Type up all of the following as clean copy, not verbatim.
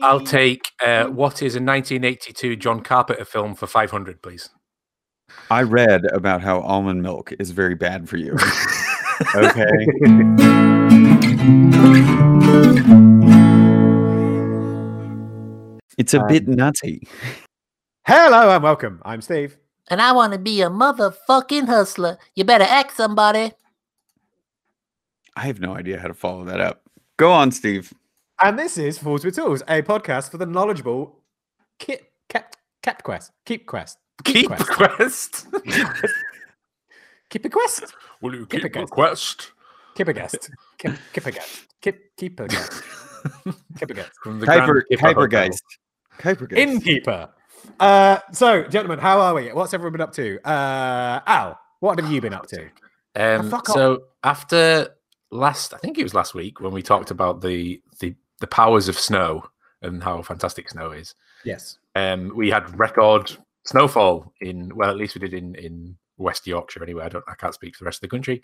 I'll take what is a 1982 John Carpenter film for 500, please. I read about how almond milk is very bad for you. Okay. It's a bit nutty. Hello and welcome. I'm Steve. And I want to be a motherfucking hustler. You better act somebody. I have no idea how to follow that up. Go on, Steve. And this is Fools with Tools, a podcast for the knowledgeable Innkeeper. So, gentlemen, how are we? What's everyone been up to? Al, what have you been up to? So, after last, I think it was last week when we talked about the powers of snow and how fantastic snow is. Yes. We had record snowfall in, well, at least we did in West Yorkshire anyway. I can't speak for the rest of the country.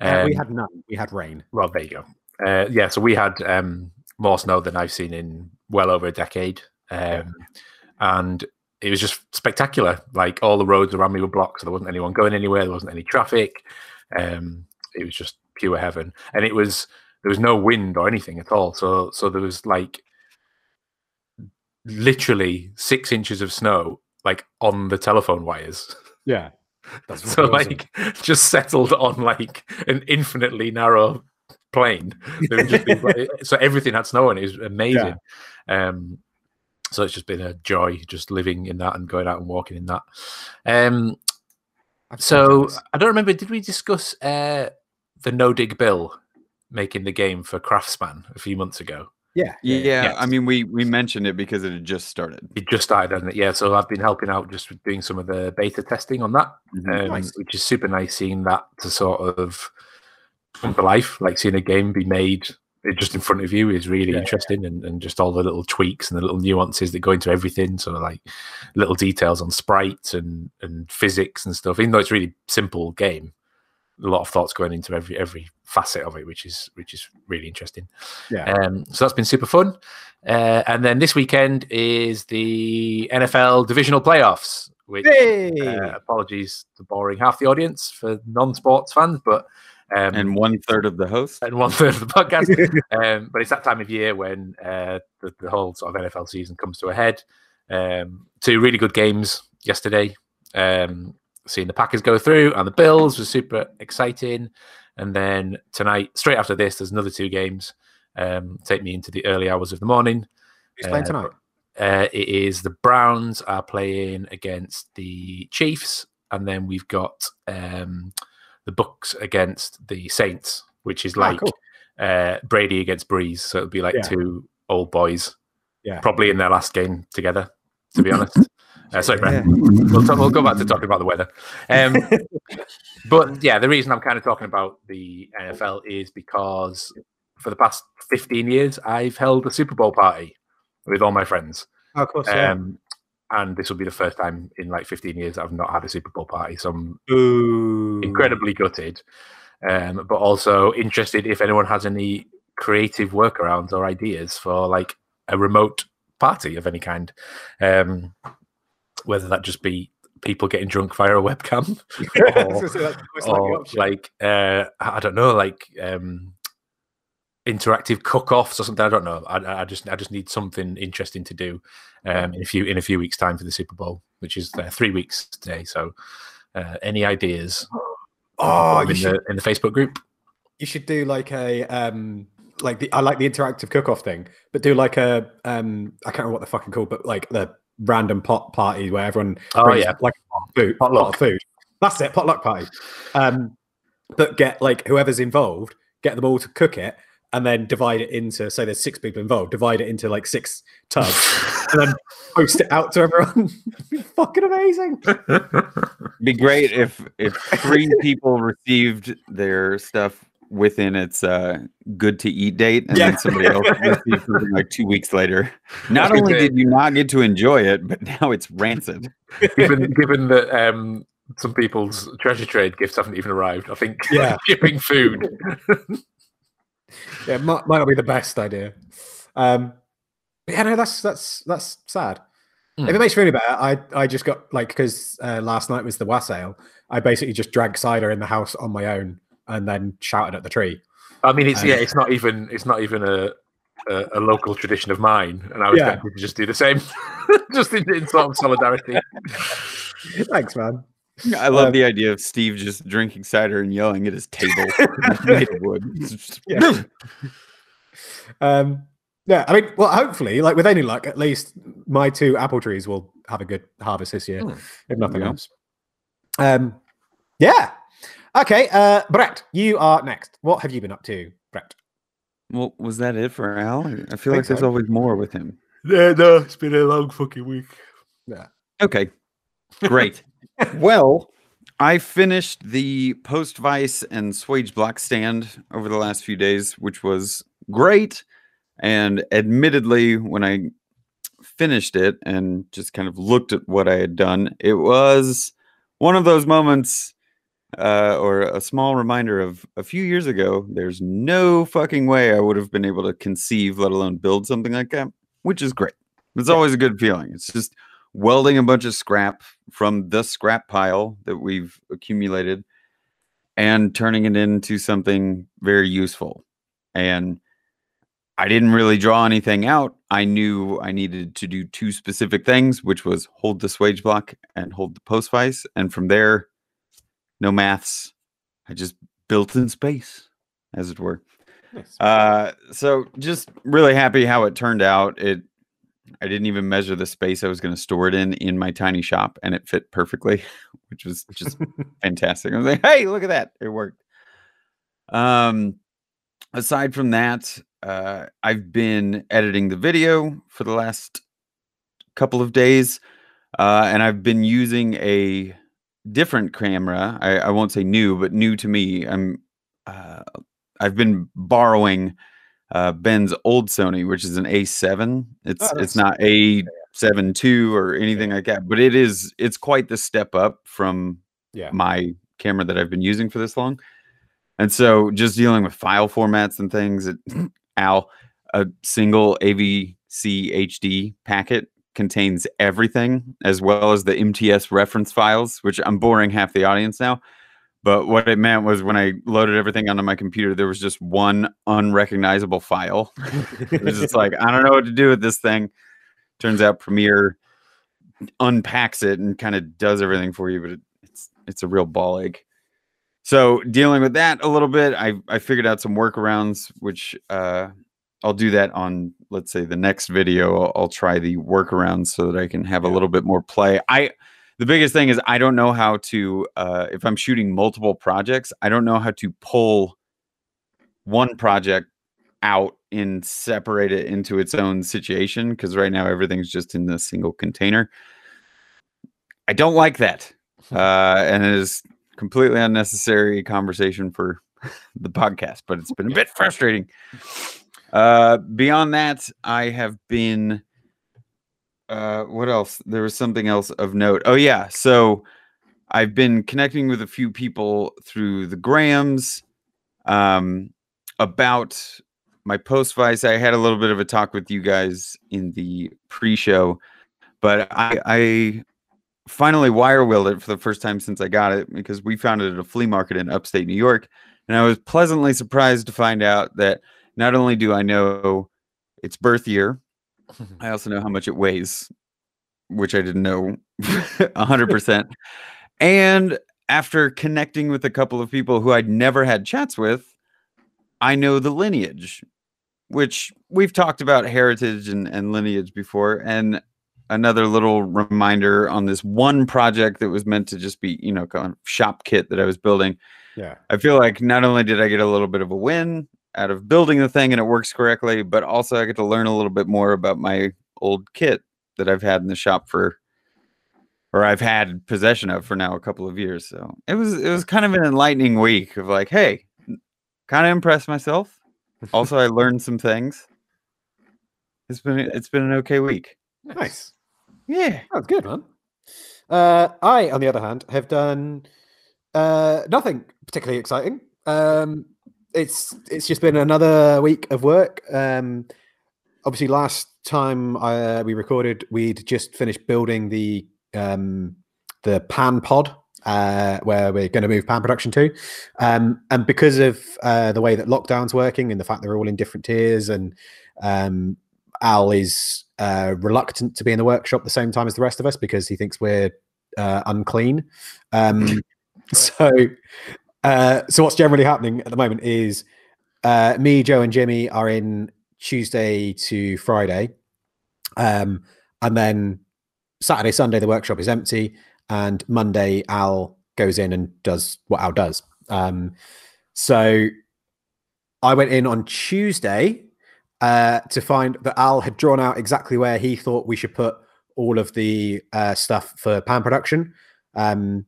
We had none. We had rain. Well, there you go. Yeah, so we had more snow than I've seen in well over a decade. And it was just spectacular. Like, all the roads around me were blocked, so there wasn't anyone going anywhere. There wasn't any traffic. It was just pure heaven. And it was, there was no wind or anything at all. So there was like literally 6 inches of snow, like on the telephone wires. Yeah. That's so awesome. Like just settled on like an infinitely narrow plane. So everything had snow on it. It was amazing. Yeah. So it's just been a joy just living in that and going out and walking in that. So I don't remember, did we discuss the no dig bill making the game for Craftsman a few months ago? Yeah. I mean, we mentioned it because it had just started. It just started, hadn't it? Yeah. So I've been helping out just with doing some of the beta testing on that, which is super nice seeing that to sort of come to life, like seeing a game be made just in front of you is really interesting. Yeah. And just all the little tweaks and the little nuances that go into everything. So like little details on sprites and physics and stuff, even though it's a really simple game. A lot of thoughts going into every facet of it, which is really interesting. Yeah. So that's been super fun. And then this weekend is the NFL divisional playoffs. Which apologies to boring half the audience for non-sports fans, but and 1/3 of the host and 1/3 of the podcast. But it's that time of year when the whole sort of NFL season comes to a head. Two really good games yesterday. Seeing the Packers go through and the Bills was super exciting. And then tonight, straight after this, there's another two games. Take me into the early hours of the morning. Who's playing tonight? It is the Browns are playing against the Chiefs. And then we've got the Bucks against the Saints, which is like Brady against Breeze. So it'll be like two old boys, probably in their last game together, to be honest. Sorry, Brett. We'll go back to talking about the weather. But yeah, the reason I'm kind of talking about the NFL is because for the past 15 years, I've held a Super Bowl party with all my friends. Oh, of course, and this will be the first time in like 15 years I've not had a Super Bowl party. So I'm incredibly gutted, but also interested if anyone has any creative workarounds or ideas for like a remote party of any kind. Whether that just be people getting drunk via a webcam, or like I don't know, like interactive cook-offs or something. I don't know. I just need something interesting to do in a few weeks' time for the Super Bowl, which is 3 weeks today. So, any ideas? Oh, in the Facebook group, you should do like a I like the interactive cook-off thing, but do like a I can't remember what the fucking called, but like the random pot party where everyone brings like a pot of food. That's it, potluck party. But get like whoever's involved, get them all to cook it, and then divide it into, say there's 6 people involved, divide it into like 6 tubs, and then post it out to everyone. Fucking amazing. Be great if 3 people received their stuff within its good to eat date, and then somebody else something like 2 weeks later. Not only did you not get to enjoy it, but now it's rancid. Given that some people's treasure trade gifts haven't even arrived, I think shipping food. Might not be the best idea. Yeah, no, that's sad. Mm. If it makes you feel better, I just got like, because last night was the wassail, I basically just drank cider in the house on my own and then shouted at the tree. I mean, it's yeah, it's not even a local tradition of mine, and I was going to just do the same, just in sort of solidarity. Thanks, man. I love the idea of Steve just drinking cider and yelling at his table made of wood. Yeah. Yeah, I mean, well, hopefully, like with any luck, at least my two apple trees will have a good harvest this year, if nothing else. Yeah. Okay, Brett, you are next. What have you been up to, Brett? Well, was that it for Al? I feel like there's always more with him. Yeah, no, it's been a long fucking week. Yeah. Okay, great. Well, I finished the post vise and swage block stand over the last few days, which was great. And admittedly, when I finished it and just kind of looked at what I had done, it was one of those moments or a small reminder of a few years ago, there's no fucking way I would have been able to conceive, let alone build something like that, which is great. It's always a good feeling. It's just welding a bunch of scrap from the scrap pile that we've accumulated and turning it into something very useful. And I didn't really draw anything out. I knew I needed to do two specific things, which was hold the swage block and hold the post vise. And from there, no maths. I just built in space, as it were. Nice. So just really happy how it turned out. I didn't even measure the space I was going to store it in my tiny shop, and it fit perfectly, which was just fantastic. I was like, hey, look at that. It worked. Aside from that, I've been editing the video for the last couple of days, and I've been using a different camera. I won't say new, but new to me. I've been borrowing Ben's old Sony, which is an A7. It's not A7 II or anything like that, but it's quite the step up from my camera that I've been using for this long. And so just dealing with file formats and things, a single AVC HD packet contains everything, as well as the MTS reference files, which I'm boring half the audience now. But what it meant was when I loaded everything onto my computer, there was just one unrecognizable file. It was just like, I don't know what to do with this thing. Turns out Premiere unpacks it and kind of does everything for you, but it's a real ball ache. So dealing with that a little bit, I figured out some workarounds, which I'll do that on, let's say, the next video. I'll try the workarounds so that I can have a little bit more play. The biggest thing is I don't know how to, if I'm shooting multiple projects, I don't know how to pull one project out and separate it into its own situation, because right now everything's just in the single container. I don't like that. And it is completely unnecessary conversation for the podcast, but it's been a bit frustrating. Beyond that, I have been... what else? There was something else of note. Oh, yeah. So I've been connecting with a few people through the Grams about my post vise. I had a little bit of a talk with you guys in the pre-show, but I finally wire wheeled it for the first time since I got it, because we found it at a flea market in upstate New York. And I was pleasantly surprised to find out that not only do I know its birth year, I also know how much it weighs, which I didn't know 100%. And after connecting with a couple of people who I'd never had chats with, I know the lineage, which we've talked about heritage and lineage before. And another little reminder on this one project that was meant to just be, you know, kind of shop kit that I was building. Yeah, I feel like not only did I get a little bit of a win out of building the thing and it works correctly, but also I get to learn a little bit more about my old kit that I've had in the shop I've had possession of for now a couple of years. So it was kind of an enlightening week of like, hey, kind of impressed myself. Also, I learned some things. It's been an okay week. Nice. Yeah. That's good, man. I, on the other hand, have done nothing particularly exciting. It's just been another week of work. obviously last time we recorded, we'd just finished building the pan pod where we're going to move pan production to. And because of the way that lockdown's working and the fact they're all in different tiers, and Al is reluctant to be in the workshop at the same time as the rest of us because he thinks we're unclean. So what's generally happening at the moment is me, Joe and Jimmy are in Tuesday to Friday. And then Saturday, Sunday, the workshop is empty. And Monday, Al goes in and does what Al does. So I went in on Tuesday to find that Al had drawn out exactly where he thought we should put all of the stuff for pan production. And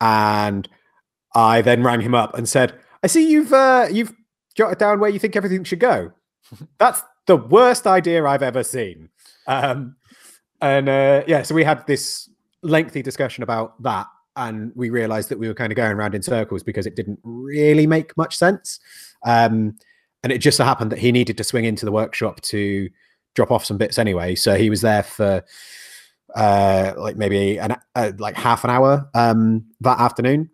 I then rang him up and said, I see you've jotted down where you think everything should go. That's the worst idea I've ever seen. Yeah, so we had this lengthy discussion about that, and we realized that we were kind of going around in circles because it didn't really make much sense. And it just so happened that he needed to swing into the workshop to drop off some bits anyway. So he was there for like maybe like half an hour that afternoon.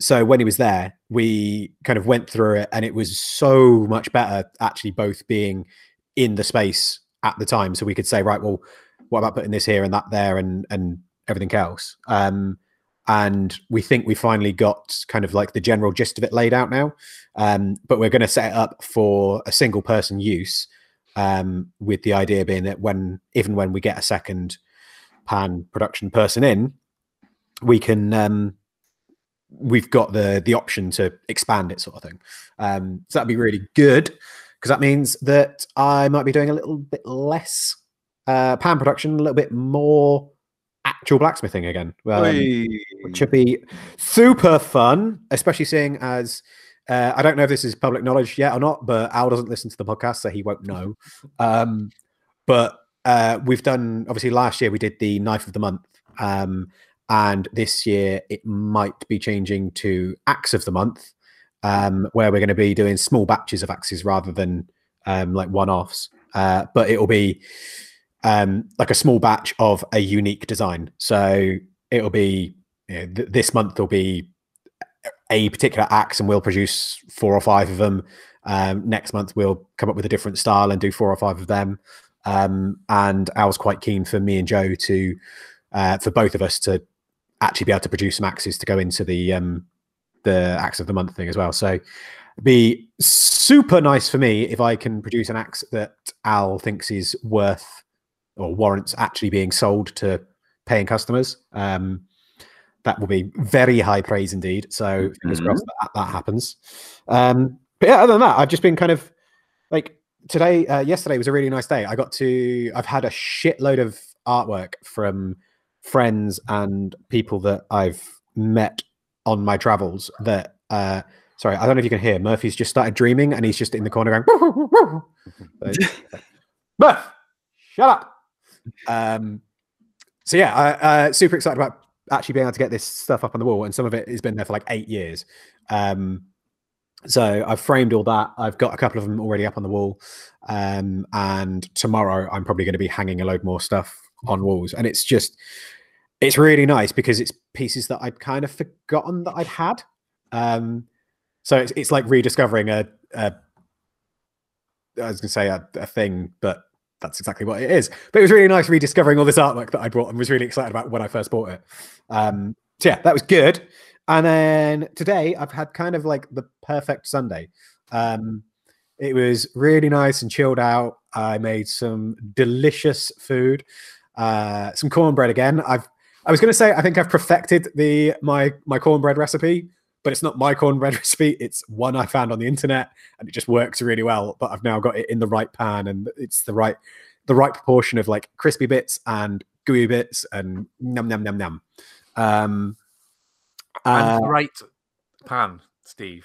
So when he was there, we kind of went through it, and it was so much better actually both being in the space at the time. So we could say, right, well, what about putting this here and that there and everything else? And we think we finally got kind of like the general gist of it laid out now. But we're going to set it up for a single person use, with the idea being that even when we get a second pan production person in, we can, we've got the option to expand it, sort of thing. So that'd be really good, because that means that I might be doing a little bit less pan production, a little bit more actual blacksmithing again, which would be super fun, especially seeing as I don't know if this is public knowledge yet or not, but Al doesn't listen to the podcast, so he won't know. But we've done, obviously last year we did the knife of the month, and this year it might be changing to axe of the month, where we're going to be doing small batches of axes rather than like one-offs. But it'll be like a small batch of a unique design. So it'll be, you know, this month will be a particular axe, and we'll produce 4 or 5 of them. Next month we'll come up with a different style and do 4 or 5 of them. And I was quite keen for me and Joe to, for both of us to actually be able to produce some axes to go into the axe of the month thing as well. So it'd be super nice for me if I can produce an axe that Al thinks is worth or warrants actually being sold to paying customers. That will be very high praise indeed. So fingers crossed that happens. But yeah, other than that, I've just been kind of like today, yesterday was a really nice day. I've had a shitload of artwork from friends and people that I've met on my travels that, sorry, I don't know if you can hear, Murphy's just started dreaming and he's just in the corner going, Murph, shut up. So yeah, I super excited about actually being able to get this stuff up on the wall, and some of it has been there for like 8 years. So I've framed all that. I've got a couple of them already up on the wall. And tomorrow I'm probably going to be hanging a load more stuff on walls. And it's really nice because it's pieces that I'd kind of forgotten that I'd had. So it's like rediscovering I was going to say a thing, but that's exactly what it is. But it was really nice rediscovering all this artwork that I brought and was really excited about when I first bought it. So yeah, that was good. And then today I've had kind of like the perfect Sunday. It was really nice and chilled out. I made some delicious food, some cornbread again. I was going to say, I think I've perfected my cornbread recipe, but it's not my cornbread recipe. It's one I found on the internet, and it just works really well. But I've now got it in the right pan, and it's the right proportion of like crispy bits and gooey bits and num num num num. And the right pan, Steve.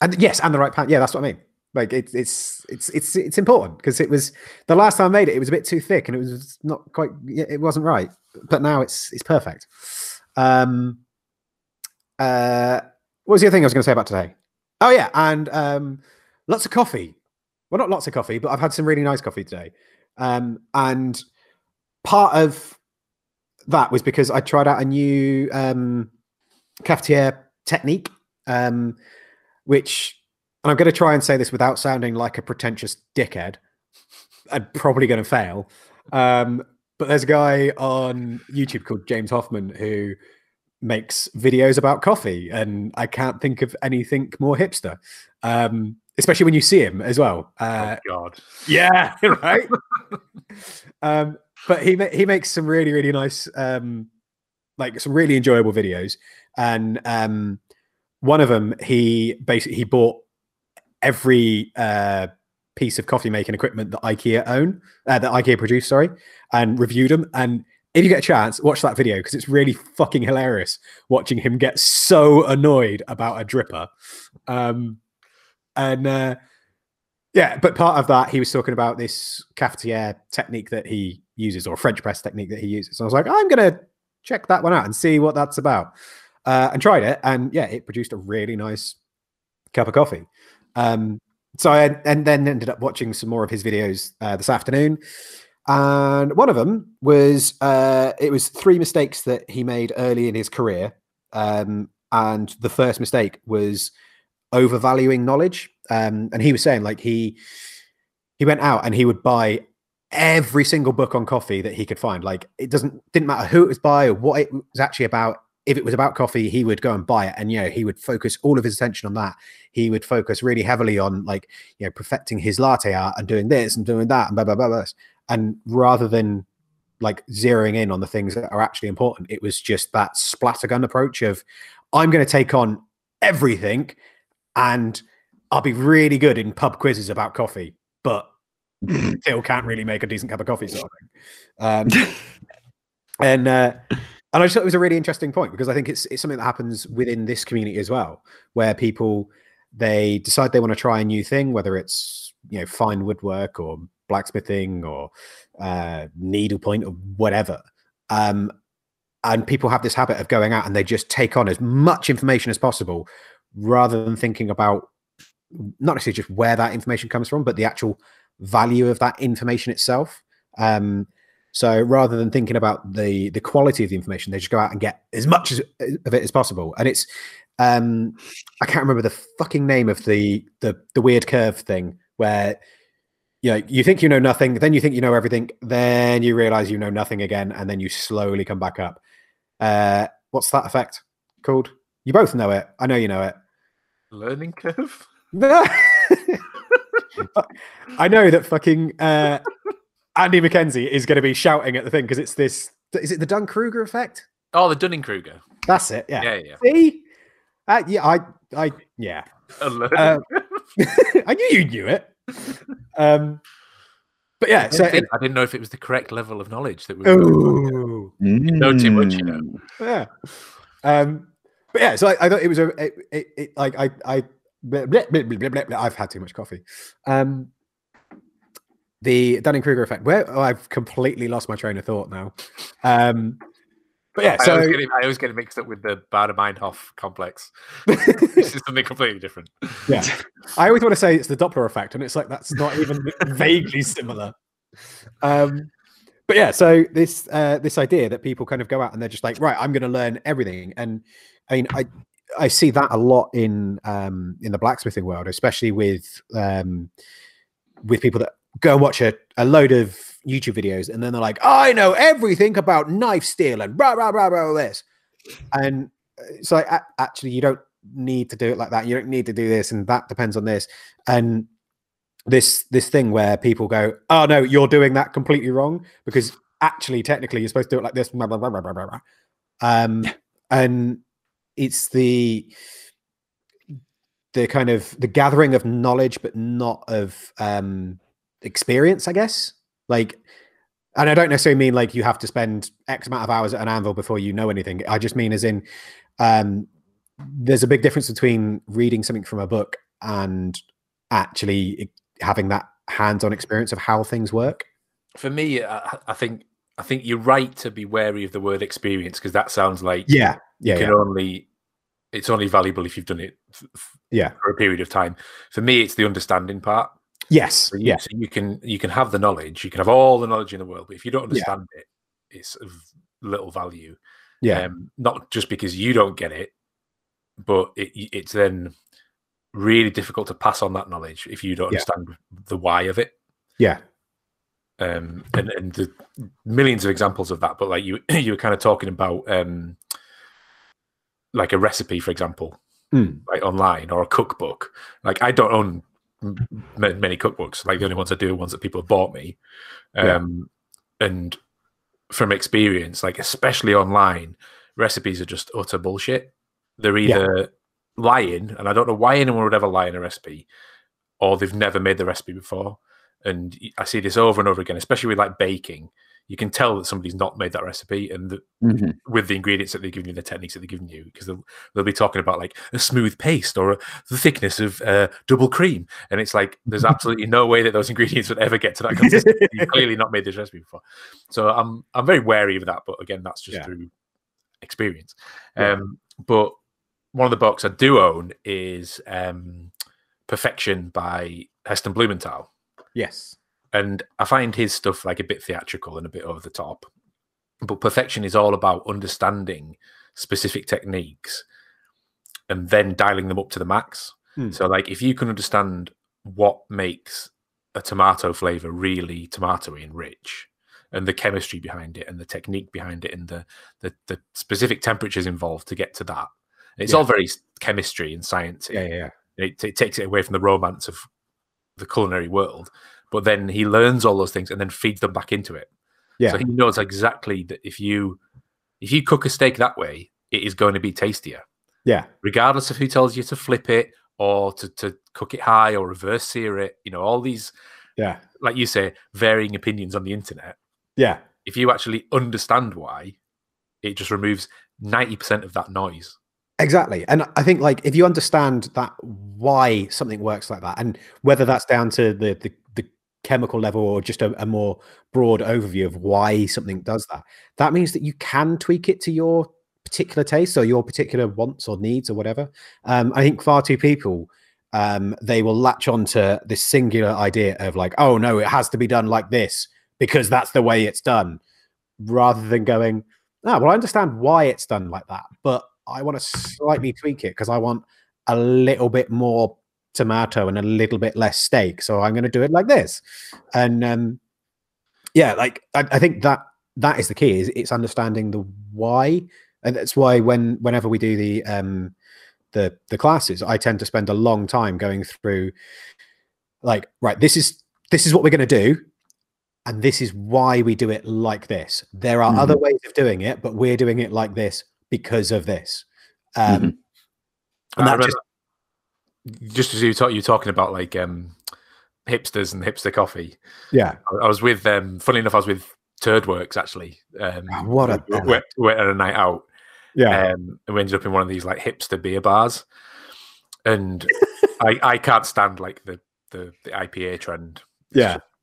And yes, and the right pan. Yeah, that's what I mean. Like it's important, because it was the last time I made it. It was a bit too thick, and it was not quite. It wasn't right. But now it's perfect. What was the other thing I was going to say about today? Oh yeah, and lots of coffee. well, not lots of coffee, but I've had some really nice coffee today. And part of that was because I tried out a new cafetiere technique, which, and I'm going to try and say this without sounding like a pretentious dickhead. I'm probably going to fail. But there's a guy on YouTube called James Hoffmann who makes videos about coffee, and I can't think of anything more hipster, especially when you see him as well. Oh, God. Yeah, right? But he makes some really, really nice, like some really enjoyable videos. And one of them, he bought every piece of coffee making equipment that IKEA produced, sorry, and reviewed them. And if you get a chance, watch that video, because it's really fucking hilarious watching him get so annoyed about a dripper. Yeah, but part of that, he was talking about this cafetiere technique that he uses, or French press technique that he uses. So I was like, I'm going to check that one out and see what that's about. And tried it. And yeah, it produced a really nice cup of coffee. So I and then ended up watching some more of his videos this afternoon. And one of them was, it was 3 mistakes that he made early in his career. And the first mistake was overvaluing knowledge. And he was saying, like, he went out and he would buy every single book on coffee that he could find. Like, it didn't matter who it was by or what it was actually about. If it was about coffee, he would go and buy it. And, you know, he would focus all of his attention on that. He would focus really heavily on, like, you know, perfecting his latte art and doing this and doing that and blah, blah, blah, blah. And rather than, like, zeroing in on the things that are actually important, it was just that splattergun approach of, I'm going to take on everything and I'll be really good in pub quizzes about coffee, but still can't really make a decent cup of coffee, sort of thing. And I just thought it was a really interesting point, because I think it's something that happens within this community as well, where people, they decide they want to try a new thing, whether it's, you know, fine woodwork or blacksmithing or needlepoint or whatever. And people have this habit of going out and they just take on as much information as possible, rather than thinking about not necessarily just where that information comes from, but the actual value of that information itself. So rather than thinking about the quality of the information, they just go out and get as much of it as possible. And it's, I can't remember the fucking name of the weird curve thing where, you know, you think you know nothing, then you think you know everything, then you realize you know nothing again, and then you slowly come back up. What's that effect called? You both know it. I know you know it. Learning curve? No. I know that fucking... Andy McKenzie is going to be shouting at the thing, because it's this... Is it the Dunning-Kruger effect? Oh, the Dunning-Kruger. That's it, yeah. Yeah, yeah. See? Yeah, I yeah. I knew you knew it. But yeah, I didn't know if it was the correct level of knowledge that we were doing. You know too much, you know. Yeah. But yeah, so I thought it was a... I've had too much coffee. The Dunning-Kruger effect. Where I've completely lost my train of thought now. But yeah, so I always get it mixed up with the Baader-Meinhof complex. This is something completely different. Yeah, I always want to say it's the Doppler effect, and it's like that's not even vaguely similar. But yeah, so this this idea that people kind of go out and they're just like, right, I'm going to learn everything, and I mean, I see that a lot in the blacksmithing world, especially with people that go and watch a load of YouTube videos, and then they're like, I know everything about knife steel and blah, blah, blah, blah, this. And so actually, you don't need to do it like that. You don't need to do this, and that depends on this. And this thing where people go, oh, no, you're doing that completely wrong, because actually, technically, you're supposed to do it like this. Blah, blah, blah, blah, blah, blah. And it's the kind of the gathering of knowledge, but not of... experience, I guess. Like, and I don't necessarily mean like you have to spend X amount of hours at an anvil before you know anything. I just mean as in there's a big difference between reading something from a book and actually having that hands-on experience of how things work. For me, I think you're right to be wary of the word experience, because that sounds like it's only valuable if you've done it for a period of time. For me, it's the understanding part. Yes. Yeah. So you can have the knowledge, you can have all the knowledge in the world, but if you don't understand it, it's of little value. Yeah. Not just because you don't get it, but it's then really difficult to pass on that knowledge if you don't understand the why of it. Yeah. And the millions of examples of that, but like you were kind of talking about like a recipe, for example, like online, or a cookbook. Like I don't own many cookbooks. Like the only ones I do are ones that people have bought me. And from experience, like especially online, recipes are just utter bullshit. They're either lying, and I don't know why anyone would ever lie in a recipe, or they've never made the recipe before. And I see this over and over again, especially with like baking. You can tell that somebody's not made that recipe, and with the ingredients that they're giving you, the techniques that they're giving you, because they'll be talking about like a smooth paste or the thickness of double cream, and it's like there's absolutely no way that those ingredients would ever get to that consistency. You've clearly not made this recipe before. So I'm very wary of that, but again, that's just through experience. But one of the books I do own is Perfection by Heston Blumenthal. Yes. And I find his stuff like a bit theatrical and a bit over the top. But Perfection is all about understanding specific techniques and then dialing them up to the max. So like if you can understand what makes a tomato flavor really tomatoey and rich, and the chemistry behind it and the technique behind it and the specific temperatures involved to get to that. And it's all very chemistry and science. Yeah. It takes it away from the romance of the culinary world. But then he learns all those things and then feeds them back into it. Yeah. So he knows exactly that if you cook a steak that way, it is going to be tastier. Yeah. Regardless of who tells you to flip it or to cook it high or reverse sear it, you know, all these, like you say, varying opinions on the internet. Yeah. If you actually understand why, it just removes 90% of that noise. Exactly. And I think like if you understand that why something works like that, and whether that's down to the chemical level or just a more broad overview of why something does that, that means that you can tweak it to your particular taste or your particular wants or needs or whatever. I think far too people, they will latch onto this singular idea of like, oh no, it has to be done like this because that's the way it's done, rather than going, oh, well, I understand why it's done like that, but I want to slightly tweak it because I want a little bit more tomato and a little bit less steak. So I'm going to do it like this. And like I think that is the key, is it's understanding the why. And that's why whenever we do the classes, I tend to spend a long time going through like, right, this is what we're going to do. And this is why we do it like this. There are other ways of doing it, but we're doing it like this because of this. And that just as you're talking about like hipsters and hipster coffee. Yeah. I was with funny enough, I was with Turdworks actually. We went on a night out. Yeah. And we ended up in one of these like hipster beer bars. And I can't stand like the IPA trend.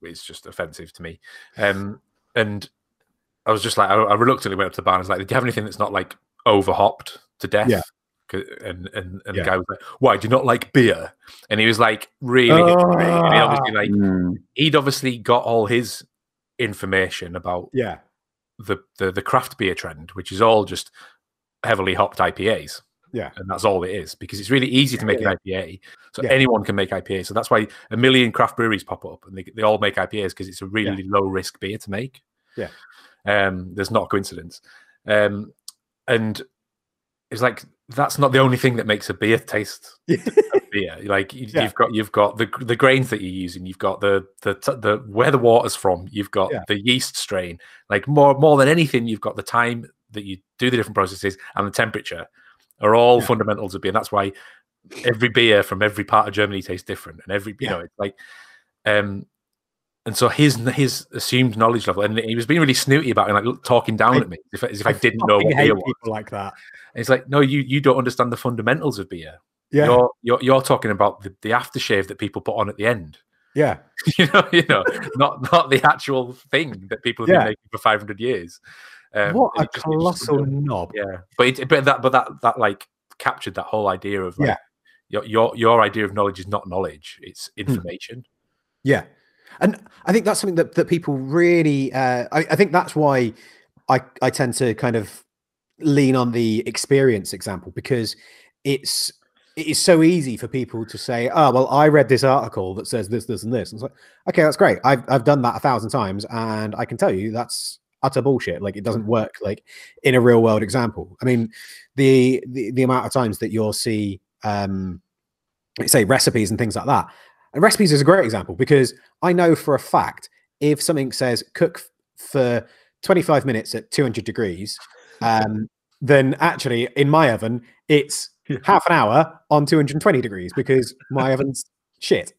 It's just offensive to me. And I was just like, I reluctantly went up to the bar and was like, do you have anything that's not like overhopped to death? Yeah. And the guy was like, why do you not like beer? And he was like, really? And he obviously like, he'd obviously got all his information about the craft beer trend, which is all just heavily hopped IPAs. Yeah. And that's all it is, because it's really easy to make an IPA. So anyone can make IPAs. So that's why a million craft breweries pop up and they all make IPAs, because it's a really low risk beer to make. Yeah. There's not a coincidence. And it's like, that's not the only thing that makes a beer taste like beer. Like you've got the grains that you're using, you've got the where the water's from, you've got the yeast strain. Like more than anything, you've got the time that you do the different processes, and the temperature are all fundamentals of beer. And that's why every beer from every part of Germany tastes different, and every you know, it's like and so his assumed knowledge level, and he was being really snooty about it, and like talking down at me as if I didn't know what beer was. People like that. And it's like, no, you don't understand the fundamentals of beer. Yeah, you're talking about the aftershave that people put on at the end. Yeah, you know, not the actual thing that people have been making for 500 years. What a colossal knob! Yeah, but that like captured that whole idea of like your idea of knowledge is not knowledge; it's information. Yeah. And I think that's something that, people really, I think that's why I tend to kind of lean on the experience example, because it is so easy for people to say, oh, well, I read this article that says this, this, and this. And it's like, okay, that's great. I've done that 1,000 times, and I can tell you that's utter bullshit. Like, it doesn't work like in a real world example. I mean, the amount of times that you'll see, say, recipes and things like that. And recipes is a great example, because I know for a fact, if something says cook for 25 minutes at 200 degrees, then actually in my oven, it's half an hour on 220 degrees because my oven's shit.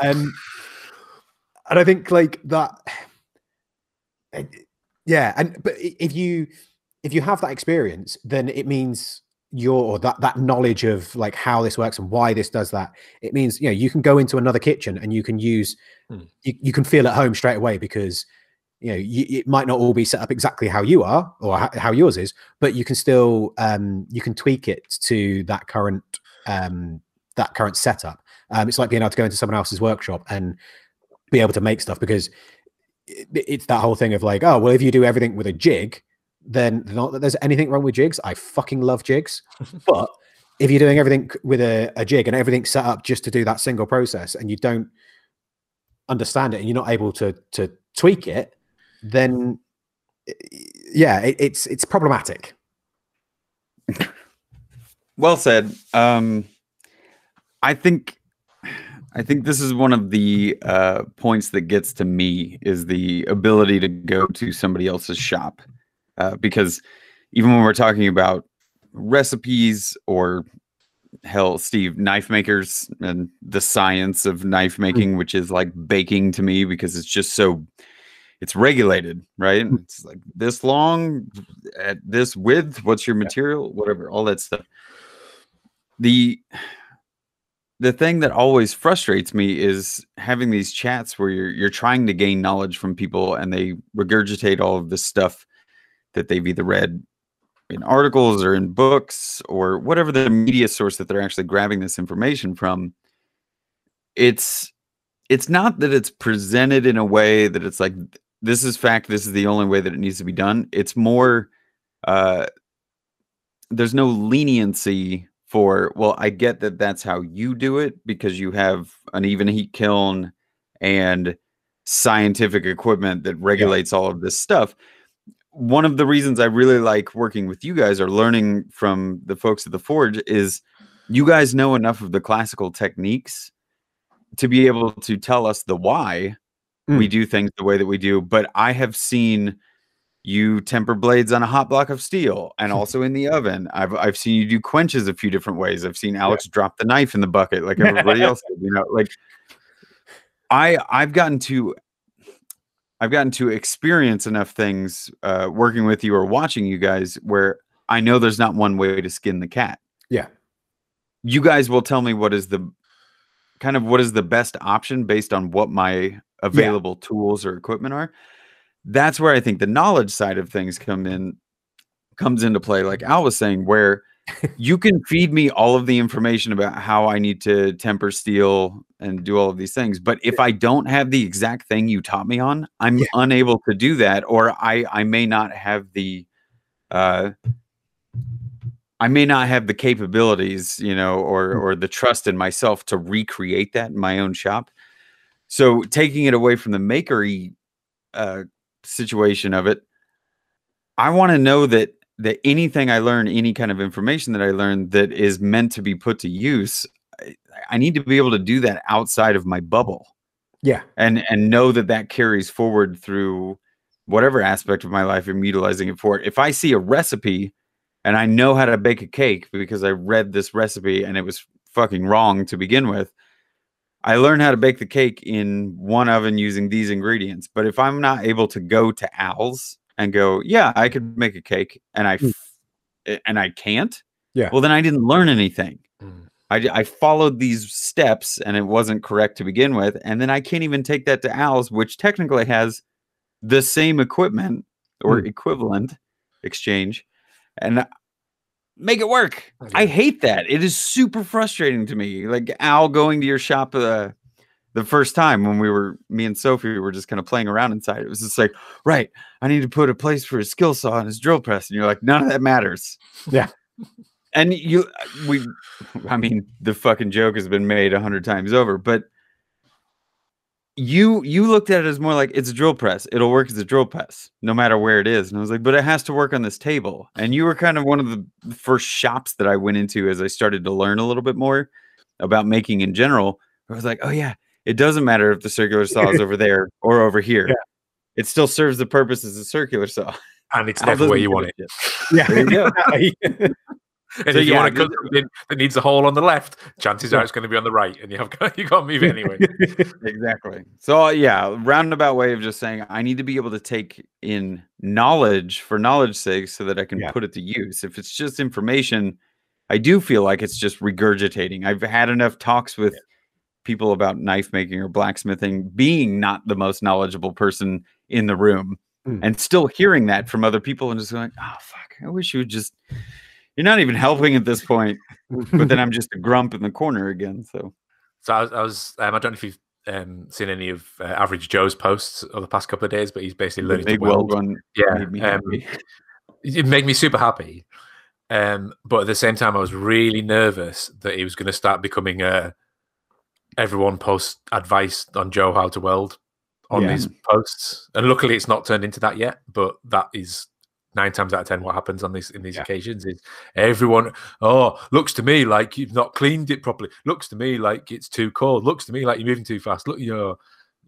And I think like that, yeah. And but if you have that experience, then it means that knowledge of like how this works and why this does that. It means, you know, you can go into another kitchen and you can use, you can feel at home straight away, because it might not all be set up exactly how you are or how yours is, but you can still you can tweak it to that current setup. It's like being able to go into someone else's workshop and be able to make stuff, because it's that whole thing of like, oh well, if you do everything with a jig, then not that there's anything wrong with jigs. I fucking love jigs, but if you're doing everything with a jig and everything's set up just to do that single process, and you don't understand it and you're not able to tweak it, then yeah, it's problematic. Well said. I think this is one of the points that gets to me, is the ability to go to somebody else's shop, because even when we're talking about recipes or, hell, Steve, knife makers and the science of knife making, which is like baking to me, because it's just so, it's regulated, right? It's like this long, at this width, what's your material, whatever, all that stuff. The thing that always frustrates me is having these chats where you're trying to gain knowledge from people, and they regurgitate all of this stuff that they've either read in articles or in books or whatever the media source that they're actually grabbing this information from. It's not that it's presented in a way that it's like, this is fact, this is the only way that it needs to be done. It's more, there's no leniency for, well, I get that that's how you do it because you have an even heat kiln and scientific equipment that regulates all of this stuff. One of the reasons I really like working with you guys, or learning from the folks at the Forge, is you guys know enough of the classical techniques to be able to tell us the why we do things the way that we do. But I have seen you temper blades on a hot block of steel and also in the oven. I've seen you do quenches a few different ways. I've seen Alex drop the knife in the bucket like everybody else did, like I've gotten to experience enough things working with you or watching you guys where I know there's not one way to skin the cat. Yeah. You guys will tell me what is the best option based on what my available tools or equipment are. That's where I think the knowledge side of things comes into play. Like Al was saying, where you can feed me all of the information about how I need to temper steel and do all of these things. But if I don't have the exact thing you taught me on, I'm unable to do that. Or I may not have the, capabilities, or the trust in myself to recreate that in my own shop. So taking it away from the makery, situation of it, I want to know that anything I learn, any kind of information that I learn that is meant to be put to use, I need to be able to do that outside of my bubble. Yeah. And know that carries forward through whatever aspect of my life I'm utilizing it for. If I see a recipe and I know how to bake a cake because I read this recipe and it was fucking wrong to begin with, I learn how to bake the cake in one oven using these ingredients. But if I'm not able to go to Al's and go, yeah, I could make a cake, and I can't. Yeah. Well, then I didn't learn anything. I followed these steps, and it wasn't correct to begin with. And then I can't even take that to Al's, which technically has the same equipment or equivalent exchange, and make it work. Okay. I hate that. It is super frustrating to me. Like Al going to your shop the first time when we were, me and Sophie were just kind of playing around inside. It was just like, right, I need to put a place for his skill saw and his drill press. And you're like, none of that matters. Yeah. And I mean, the fucking joke has been made 100 times over, but you looked at it as more like, it's a drill press. It'll work as a drill press, no matter where it is. And I was like, but it has to work on this table. And you were kind of one of the first shops that I went into as I started to learn a little bit more about making in general. I was like, oh yeah, it doesn't matter if the circular saw is over there or over here. Yeah. It still serves the purpose as a circular saw. And it's never where you want it. Yeah. There you go. And so if you want to cut something that needs a hole on the left, chances are it's going to be on the right, and you got to move it anyway. Exactly. So yeah, roundabout way of just saying I need to be able to take in knowledge for knowledge's sake, so that I can put it to use. If it's just information, I do feel like it's just regurgitating. I've had enough talks with people about knife making or blacksmithing, being not the most knowledgeable person in the room, and still hearing that from other people and just going, "Oh fuck, I wish you would just." You're not even helping at this point, but then I'm just a grump in the corner again. So I was I don't know if you've seen any of Average Joe's posts over the past couple of days, but he's basically learning to weld. It made me super happy, but at the same time, I was really nervous that he was going to start becoming a everyone posts advice on Joe how to weld on these posts, and luckily, it's not turned into that yet. But that is. 9 times out of 10, what happens on these occasions is everyone, oh, looks to me like you've not cleaned it properly. Looks to me like it's too cold. Looks to me like you're moving too fast. Look, you're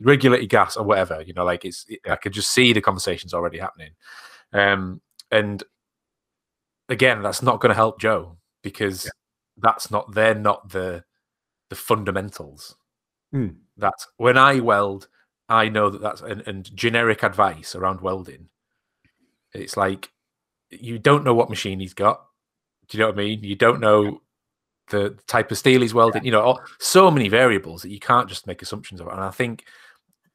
regulated gas or whatever. You know, like I could just see the conversations already happening. And again, that's not going to help Joe because that's not. They're not the fundamentals. That's when I weld. I know that's and generic advice around welding. It's like you don't know what machine he's got. Do you know what I mean? You don't know the type of steel he's welding. You know, so many variables that you can't just make assumptions about. And I think,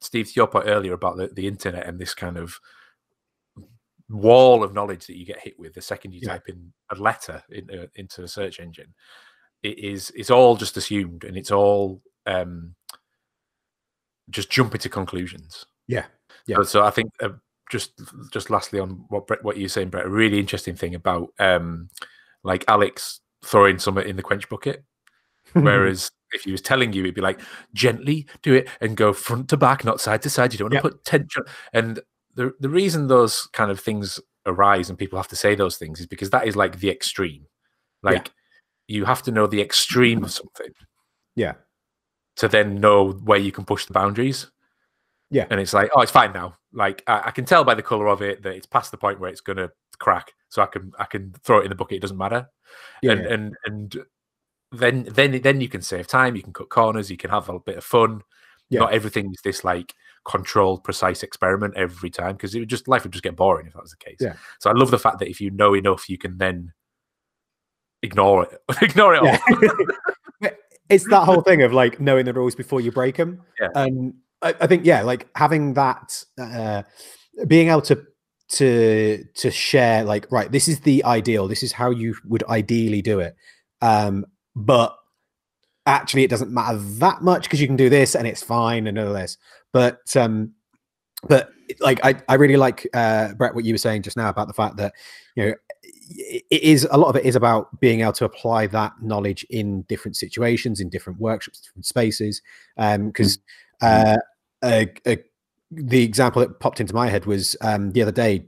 Steve, to your point earlier about the internet and this kind of wall of knowledge that you get hit with the second you type in a letter into a search engine, it's all just assumed and it's all just jumping to conclusions. Yeah. So I think. Just lastly on what you're saying, Brett, a really interesting thing about like Alex throwing something in the quench bucket, whereas if he was telling you, he'd be like, gently do it and go front to back, not side to side. You don't want to put tension. And the reason those kind of things arise and people have to say those things is because that is like the extreme. Like you have to know the extreme of something, to then know where you can push the boundaries. Yeah, and it's like, oh, it's fine now. Like I can tell by the color of it that it's past the point where it's gonna crack, so I can throw it in the bucket. It doesn't matter. And then you can save time. You can cut corners. You can have a bit of fun. Yeah. Not everything is this like controlled, precise experiment every time because life would just get boring if that was the case. Yeah. So I love the fact that if you know enough, you can then ignore it all. It's that whole thing of like knowing the rules before you break them. Yeah. And I think, like having that, being able to share, like, right, this is the ideal. This is how you would ideally do it. But actually, it doesn't matter that much because you can do this and it's fine and all this. But like, I really like, Brett, what you were saying just now about the fact that, you know, a lot of it is about being able to apply that knowledge in different situations, in different workshops, different spaces, because. The example that popped into my head was the other day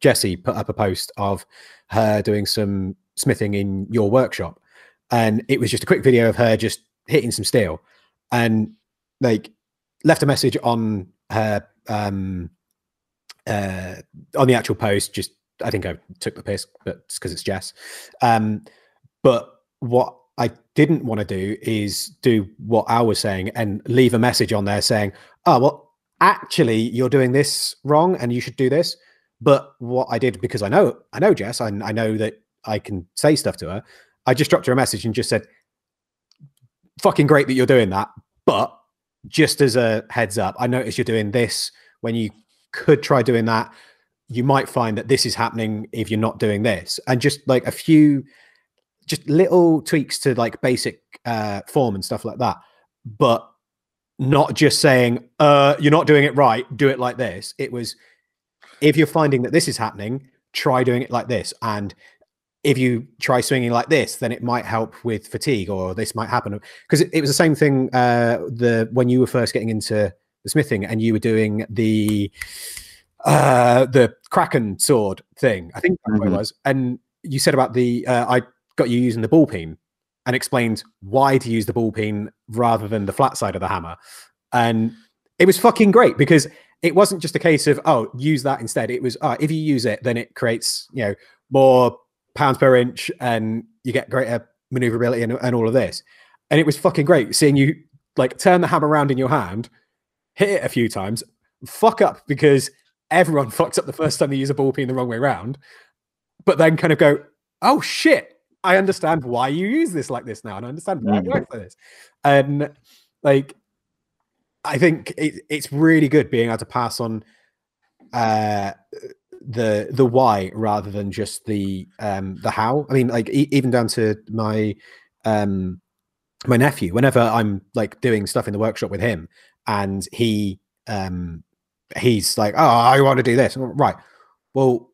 Jessie put up a post of her doing some smithing in your workshop, and it was just a quick video of her just hitting some steel, and like left a message on her on the actual post. Just I think I took the piss, but it's because it's Jess. But what I didn't want to do is do what I was saying and leave a message on there saying, oh, well, actually you're doing this wrong and you should do this. But what I did, because I know Jess, I know that I can say stuff to her. I just dropped her a message and just said, fucking great that you're doing that. But just as a heads up, I noticed you're doing this when you could try doing that. You might find that this is happening if you're not doing this. And just like a few, just little tweaks to like basic form and stuff like that but not just saying, you're not doing it right, do it like this. It was, if you're finding that this is happening, try doing it like this. And if you try swinging like this, then it might help with fatigue, or this might happen. Because it was the same thing when you were first getting into the smithing and you were doing the Kraken sword thing, I think that it was. And you said about the, I got you using the ball peen and explained why to use the ball peen rather than the flat side of the hammer. And it was fucking great, because it wasn't just a case of, oh, use that instead. It was, if you use it, then it creates, you know, more pounds per inch and you get greater maneuverability and all of this. And it was fucking great seeing you like turn the hammer around in your hand, hit it a few times, fuck up because everyone fucks up the first time they use a ball peen the wrong way around, but then kind of go, oh shit, I understand why you use this like this now, and I understand why it works like this. And like, I think it's really good being able to pass on the why rather than just the how. I mean, like even down to my my nephew. Whenever I'm like doing stuff in the workshop with him, and he's like, oh, I want to do this. Right. Well,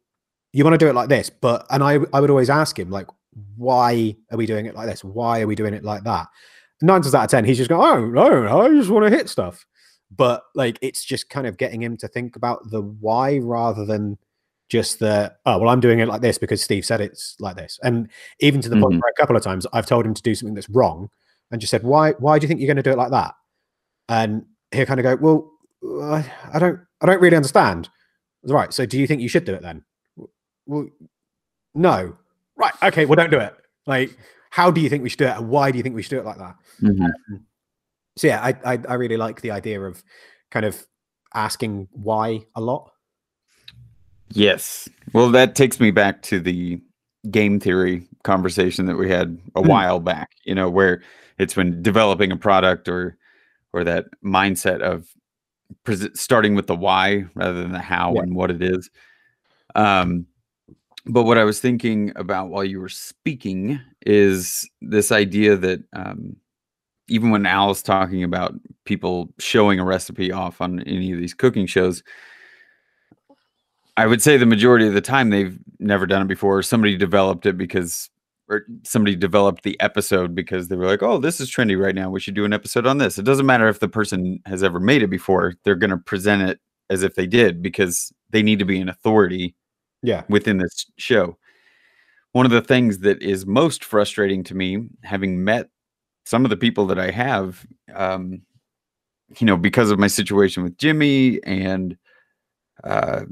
you want to do it like this, but and I would always ask him like, why are we doing it like this? Why are we doing it like that? 9 times out of 10, he's just going, oh, no, I just want to hit stuff. But like, it's just kind of getting him to think about the why rather than just the, oh, well, I'm doing it like this because Steve said it's like this. And even to the point where a couple of times I've told him to do something that's wrong and just said, why do you think you're going to do it like that? And he'll kind of go, well, I don't really understand. Right. So do you think you should do it then? Well, no. Right. Okay. Well, don't do it. Like, how do you think we should do it? And why do you think we should do it like that? So yeah, I really like the idea of kind of asking why a lot. Yes. Well, that takes me back to the game theory conversation that we had a while back, you know, where it's when developing a product or that mindset of starting with the why rather than the how and what it is. But what I was thinking about while you were speaking is this idea that even when Al's talking about people showing a recipe off on any of these cooking shows, I would say the majority of the time they've never done it before. Somebody developed it because, or somebody developed the episode because they were like, oh, this is trendy right now, we should do an episode on this. It doesn't matter if the person has ever made it before, they're going to present it as if they did because they need to be an authority within this show. One of the things that is most frustrating to me, having met some of the people that I have, you know, because of my situation with Jimmy and, I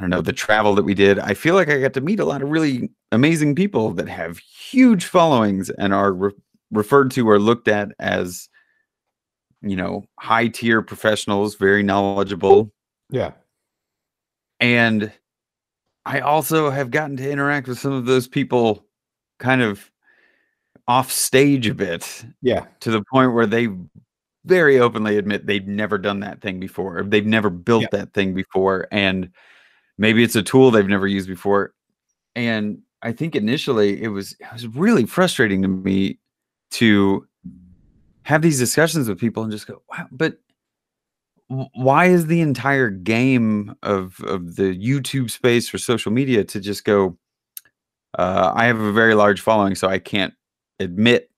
don't know, the travel that we did, I feel like I got to meet a lot of really amazing people that have huge followings and are referred to or looked at as, you know, high tier professionals, very knowledgeable. Yeah. And I also have gotten to interact with some of those people kind of off stage a bit. Yeah. To the point where they very openly admit they've never done that thing before. Or they've never built that thing before. And maybe it's a tool they've never used before. And I think initially it was really frustrating to me to have these discussions with people and just go, wow, but why is the entire game of the YouTube space or social media to just go, I have a very large following, so I can't admit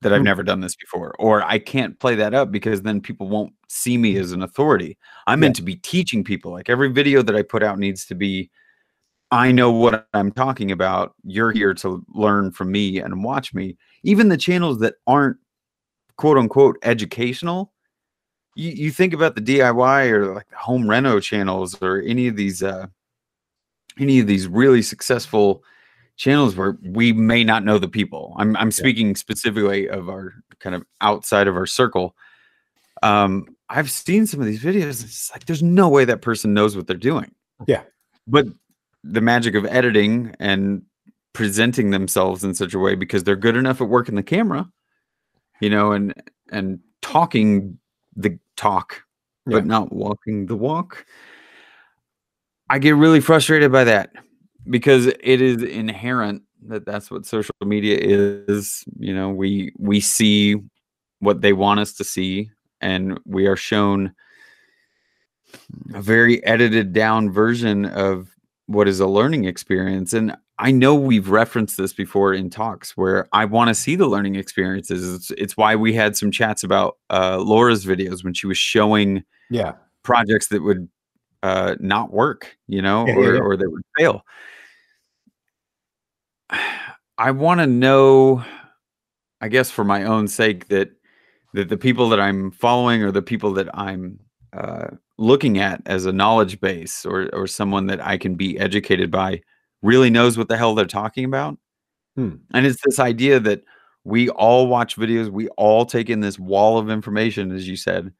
that I've never done this before, or I can't play that up because then people won't see me as an authority. I'm meant to be teaching people. Like every video that I put out needs to be, I know what I'm talking about. You're here to learn from me and watch me. Even the channels that aren't quote unquote educational. You think about the DIY or like the home reno channels or any of these really successful channels where we may not know the people. I'm speaking specifically of our kind of outside of our circle. I've seen some of these videos. It's like, there's no way that person knows what they're doing. Yeah. But the magic of editing and presenting themselves in such a way because they're good enough at working the camera, you know, and talking the talk, but not walking the walk. I get really frustrated by that. Because it is inherent that's what social media is. You know, we see what they want us to see, and we are shown a very edited down version of what is a learning experience. And I know we've referenced this before in talks where I want to see the learning experiences. It's why we had some chats about Laura's videos when she was showing projects that would not work, you know, or that would fail. I want to know, I guess for my own sake, that the people that I'm following or the people that I'm looking at as a knowledge base or someone that I can be educated by really knows what the hell they're talking about. And it's this idea that we all watch videos. We all take in this wall of information, as you said.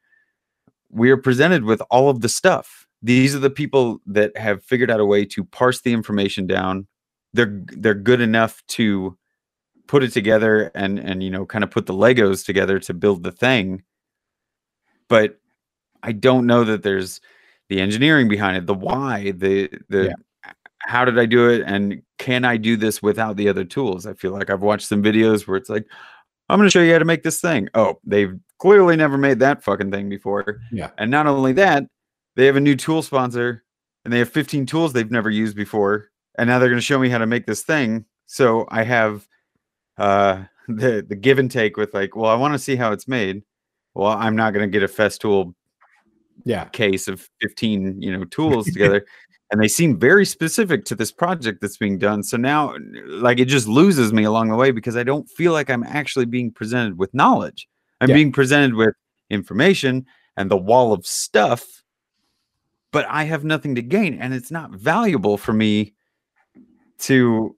We are presented with all of the stuff. These are the people that have figured out a way to parse the information down. They're good enough to put it together and, you know, kind of put the Legos together to build the thing. But I don't know that there's the engineering behind it, the why, how did I do it? And can I do this without the other tools? I feel like I've watched some videos where it's like, I'm going to show you how to make this thing. Oh, they've clearly never made that fucking thing before. Yeah. And not only that, they have a new tool sponsor and they have 15 tools they've never used before. And now they're going to show me how to make this thing. So I have the give and take with like, well, I want to see how it's made. Well, I'm not going to get a Festool case of 15, you know, tools together. And they seem very specific to this project that's being done. So now, like, it just loses me along the way because I don't feel like I'm actually being presented with knowledge. I'm being presented with information and the wall of stuff, but I have nothing to gain. And it's not valuable for me to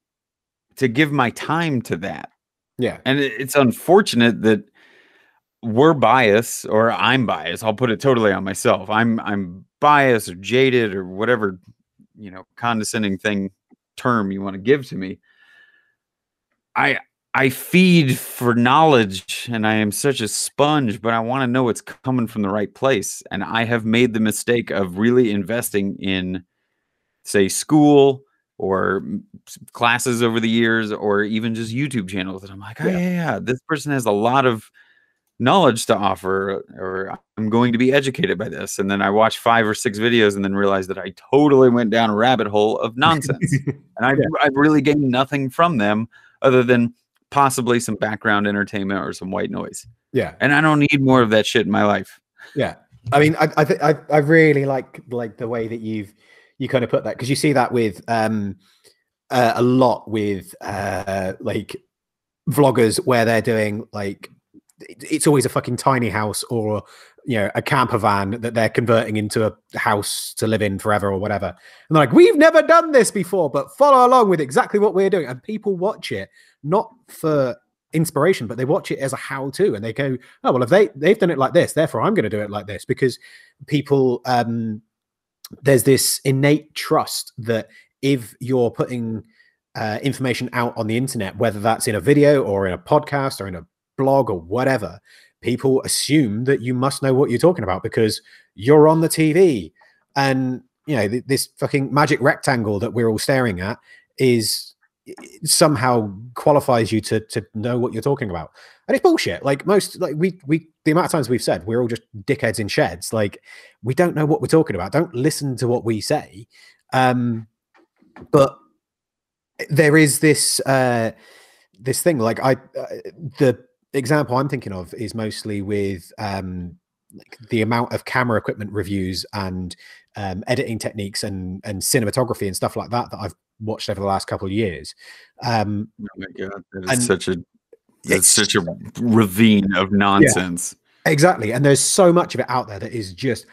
give my time to that. Yeah. And it's unfortunate that we're biased, or I'm biased. I'll put it totally on myself. I'm biased or jaded or whatever, you know, condescending term you want to give to me. I feed for knowledge and I am such a sponge, but I want to know it's coming from the right place. And I have made the mistake of really investing in, say, school or classes over the years, or even just YouTube channels. And I'm like, oh yeah, this person has a lot of knowledge to offer, or I'm going to be educated by this. And then I watch 5 or 6 videos and then realize that I totally went down a rabbit hole of nonsense. And I really gained nothing from them other than possibly some background entertainment or some white noise. Yeah. And I don't need more of that shit in my life. Yeah. I mean, I really like the way that you kind of put that, because you see that with a lot with like vloggers where they're doing like, it's always a fucking tiny house or, you know, a camper van that they're converting into a house to live in forever or whatever. And they're like, we've never done this before, but follow along with exactly what we're doing. And people watch it, not for inspiration, but they watch it as a how-to. And they go, oh, well, if they've done it like this, therefore I'm going to do it like this. Because people, there's this innate trust that if you're putting information out on the internet, whether that's in a video or in a podcast or in a blog or whatever, people assume that you must know what you're talking about because you're on the TV. And, you know, this fucking magic rectangle that we're all staring at is somehow qualifies you to know what you're talking about. And it's bullshit. Like the amount of times we've said, we're all just dickheads in sheds. Like, we don't know what we're talking about. Don't listen to what we say. But there is this, this thing, like the example I'm thinking of is mostly with like the amount of camera equipment reviews and editing techniques and cinematography and stuff like that that I've watched over the last couple of years. Oh my God, that's such a ravine of nonsense. Yeah, exactly. And there's so much of it out there that is just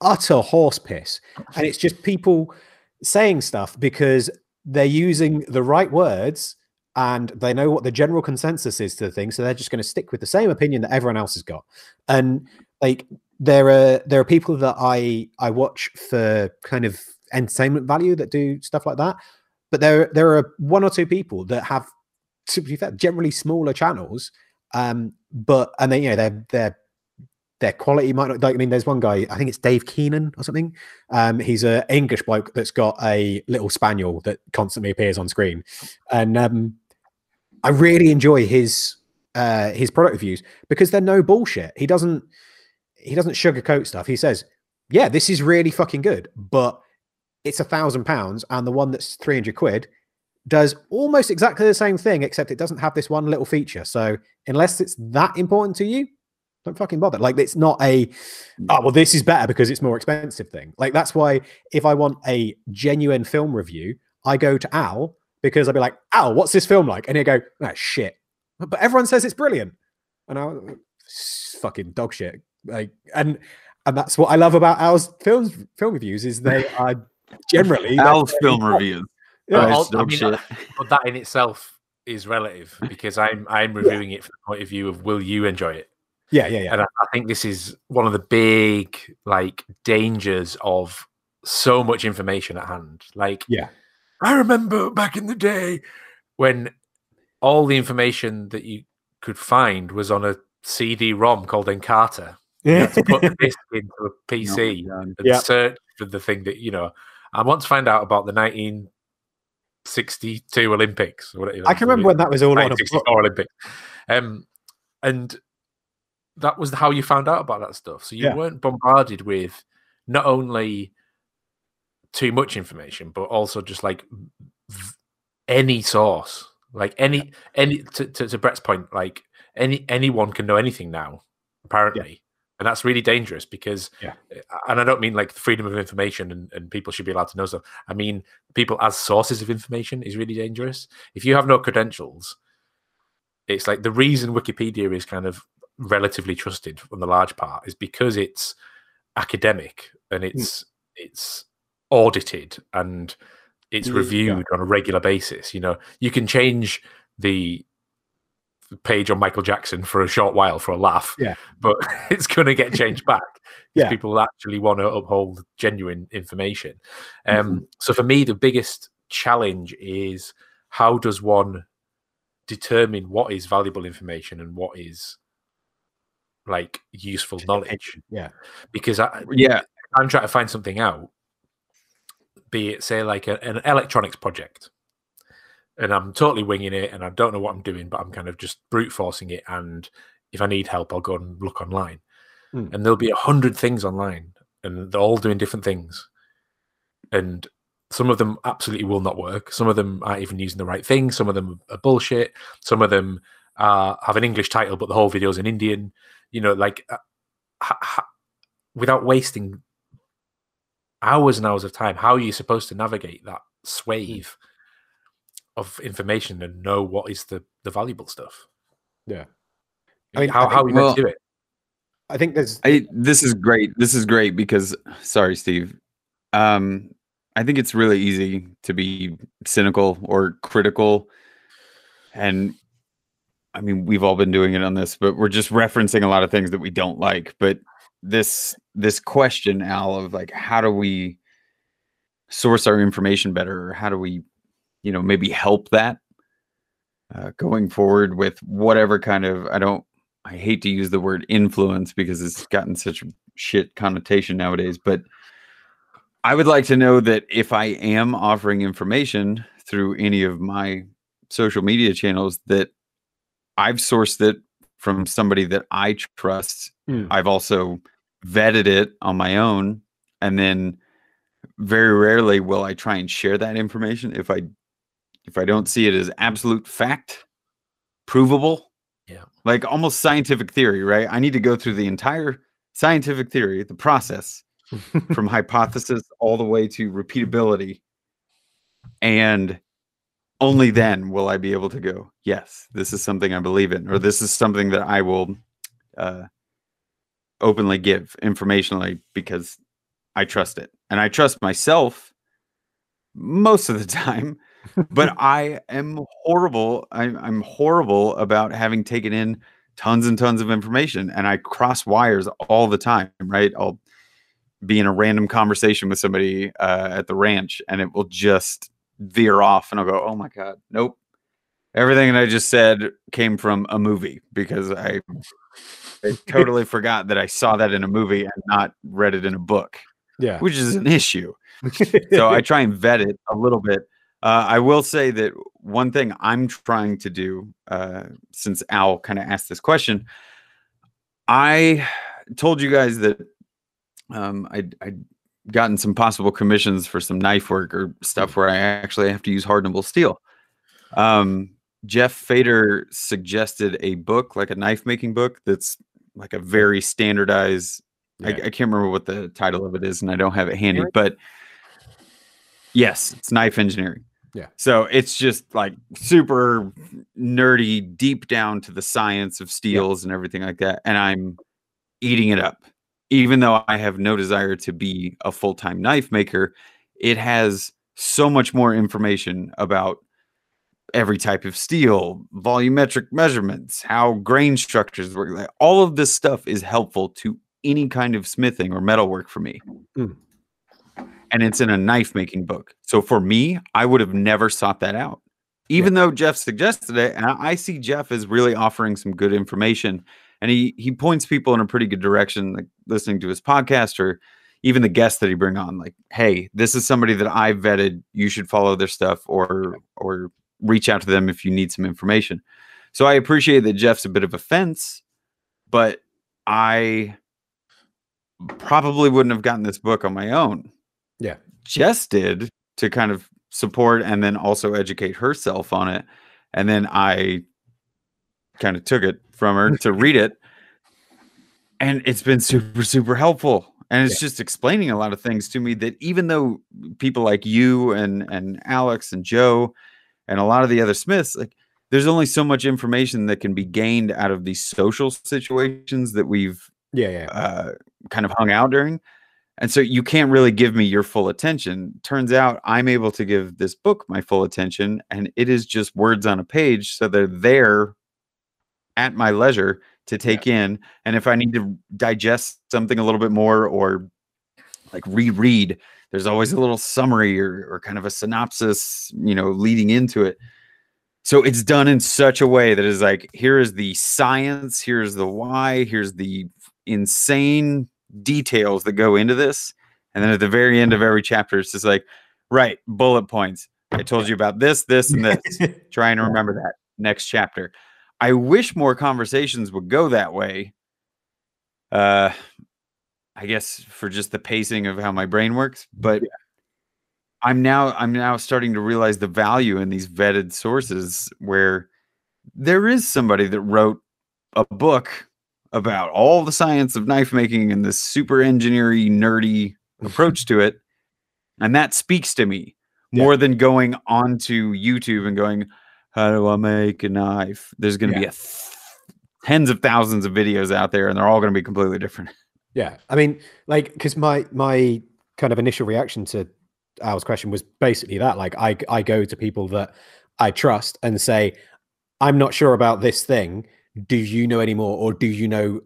utter horse piss. And it's just people saying stuff because they're using the right words and they know what the general consensus is to the thing, so they're just going to stick with the same opinion that everyone else has got. And like there are people that I watch for kind of entertainment value that do stuff like that, but there are 1 or 2 people that have, to be fair, generally smaller channels, but then, you know, their quality might not, like, I mean, there's one guy, I think it's Dave Keenan or something. He's an English bloke that's got a little spaniel that constantly appears on screen. And I really enjoy his his product reviews because they're no bullshit. He doesn't sugarcoat stuff. He says, yeah, this is really fucking good, but it's £1,000 and the one that's 300 quid does almost exactly the same thing, except it doesn't have this one little feature. So unless it's that important to you, don't fucking bother. Like, it's not a, oh, well, this is better because it's more expensive thing. Like, that's why if I want a genuine film review, I go to Al, because I'll be like, Al, what's this film like? And he'll go, oh, shit. But everyone says it's brilliant. And I'll, fucking dog shit. Like, and that's what I love about Al's film reviews, is they are generally... Al's film reviews. Yeah. I mean, but that in itself is relative, because I'm reviewing it from the point of view of, will you enjoy it? Yeah. And I think this is one of the big, like, dangers of so much information at hand. Like, yeah, I remember back in the day when all the information that you could find was on a CD-ROM called Encarta. You had to put the disc into a PC search for the thing that, you know. I want to find out about the 1962 Olympics. Or whatever. I can remember when that was all on a book. Olympics. And that was how you found out about that stuff. So you weren't bombarded with not only too much information, but also just like any source, like any to Brett's point, like anyone can know anything now, apparently. And that's really dangerous because, and I don't mean like freedom of information and people should be allowed to know stuff. I mean, people as sources of information is really dangerous. If you have no credentials, it's like the reason Wikipedia is kind of relatively trusted on the large part is because it's academic and it's audited and it's reviewed on a regular basis. You know, you can change the page on Michael Jackson for a short while for a laugh, but it's going to get changed back because people actually want to uphold genuine information. So for me, the biggest challenge is, how does one determine what is valuable information and what is like useful knowledge? Because I'm trying to find something out, be it say like an electronics project, and I'm totally winging it and I don't know what I'm doing, but I'm kind of just brute forcing it, and if I need help I'll go and look online, and there'll be 100 things online and they're all doing different things, and some of them absolutely will not work, some of them aren't even using the right thing, some of them are bullshit, some of them have an English title but the whole video is in Indian, you know, like without wasting hours and hours of time, how are you supposed to navigate that swathe of information and know what is the valuable stuff? I mean, how are you meant to do it? I think there's this is great because, sorry Steve, I think it's really easy to be cynical or critical, and I mean, we've all been doing it on this, but we're just referencing a lot of things that we don't like. But this question, Al, of like, how do we source our information better, or how do we, you know, maybe help that going forward with whatever kind of, I hate to use the word influence because it's gotten such a shit connotation nowadays, but I would like to know that if I am offering information through any of my social media channels, that I've sourced it from somebody that I trust. I've also vetted it on my own, and then very rarely will I try and share that information if I don't see it as absolute fact, provable. Yeah. Like almost scientific theory, right? I need to go through the entire scientific theory, the process from hypothesis all the way to repeatability, and only then will I be able to go, yes, this is something I believe in, or this is something that I will openly give informationally because I trust it. And I trust myself most of the time, but I am horrible. I'm horrible about having taken in tons and tons of information, and I cross wires all the time, right? I'll be in a random conversation with somebody at the ranch, and it will just veer off, and I'll go, oh my God, nope. Everything that I just said came from a movie because I totally forgot that I saw that in a movie and not read it in a book, which is an issue. So I try and vet it a little bit. I will say that one thing I'm trying to do, since Al kind of asked this question, I told you guys that I'd gotten some possible commissions for some knife work or stuff where I actually have to use hardenable steel. Jeff Fader suggested a book, like a knife making book, that's like a very standardized. Yeah. I can't remember what the title of it is, and I don't have it handy, but yes, it's Knife Engineering. Yeah. So it's just like super nerdy, deep down to the science of steels and everything like that. And I'm eating it up, even though I have no desire to be a full-time knife maker. It has so much more information about every type of steel, volumetric measurements, how grain structures work. Like, all of this stuff is helpful to any kind of smithing or metalwork for me. Mm. And it's in a knife making book. So for me, I would have never sought that out, even though Jeff suggested it. And I see Jeff as really offering some good information, and he points people in a pretty good direction, like listening to his podcast or even the guests that he bring on, like, hey, this is somebody that I vetted. You should follow their stuff or reach out to them if you need some information. So I appreciate that Jeff's a bit of a fence, but I probably wouldn't have gotten this book on my own. Yeah. Jess did, to kind of support and then also educate herself on it. And then I kind of took it from her to read it. And it's been super, super helpful. And it's just explaining a lot of things to me that, even though people like you and Alex and Joe and a lot of the other smiths, like, there's only so much information that can be gained out of these social situations that we've kind of hung out during. And so you can't really give me your full attention. Turns out I'm able to give this book my full attention, and it is just words on a page. So they're there at my leisure to take in. And if I need to digest something a little bit more or like reread, there's always a little summary or kind of a synopsis, you know, leading into it. So it's done in such a way that is like, here is the science, here's the why, here's the insane details that go into this, and then at the very end of every chapter it's just like, right, bullet points, I told you about this, this, and this. Try and remember that next chapter. I wish more conversations would go that way. I guess for just the pacing of how my brain works, but I'm now starting to realize the value in these vetted sources, where there is somebody that wrote a book about all the science of knife making and this super engineery nerdy approach to it. And that speaks to me more than going onto YouTube and going, how do I make a knife? There's going to be tens of thousands of videos out there, and they're all going to be completely different. Yeah. I mean, like, cause my kind of initial reaction to Al's question was basically that, like, I go to people that I trust and say, I'm not sure about this thing. Do you know any more, or do you know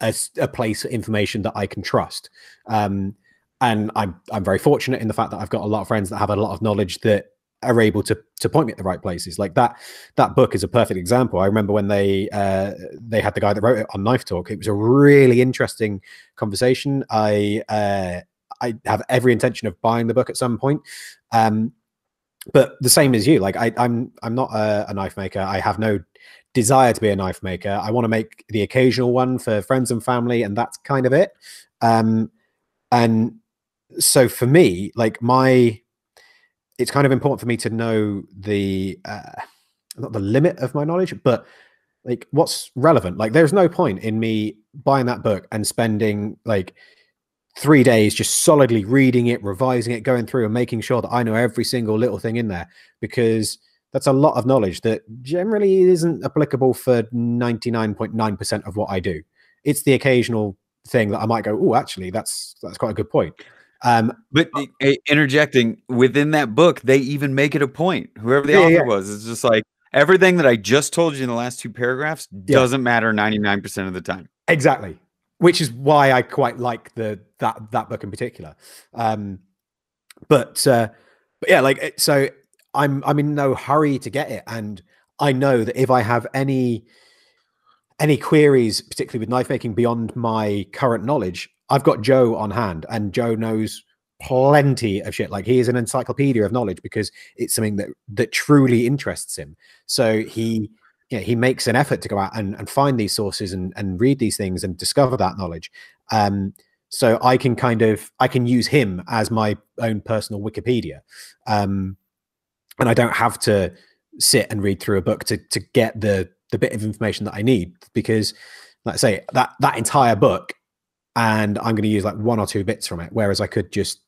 a place of information that I can trust? And I'm very fortunate in the fact that I've got a lot of friends that have a lot of knowledge that are able to point me at the right places. Like that book is a perfect example. I remember when they had the guy that wrote it on Knife Talk. It was a really interesting conversation. I have every intention of buying the book at some point. But the same as you, like, I'm not a knife maker. I have no desire to be a knife maker. I want to make the occasional one for friends and family, and that's kind of it. And so for me, like, it's kind of important for me to know the not the limit of my knowledge, but like what's relevant. Like, there's no point in me buying that book and spending like 3 days just solidly reading it, revising it, going through and making sure that I know every single little thing in there, because that's a lot of knowledge that generally isn't applicable for 99.9% of what I do. It's the occasional thing that I might go, oh, actually, that's quite a good point. But interjecting within that book, they even make it a point. Whoever the author was, it's just like, everything that I just told you in the last two paragraphs doesn't matter 99% of the time. Exactly. Which is why I quite like that book in particular. But yeah, like, so I'm in no hurry to get it, and I know that if I have any queries, particularly with knife making, beyond my current knowledge, I've got Joe on hand, and Joe knows plenty of shit. Like, he is an encyclopedia of knowledge because it's something that truly interests him. So he, you know, he makes an effort to go out and find these sources and read these things and discover that knowledge. So I can kind of, I can use him as my own personal Wikipedia. And I don't have to sit and read through a book to get the bit of information that I need, because like I say, that entire book, and I'm going to use like one or two bits from it, whereas I could just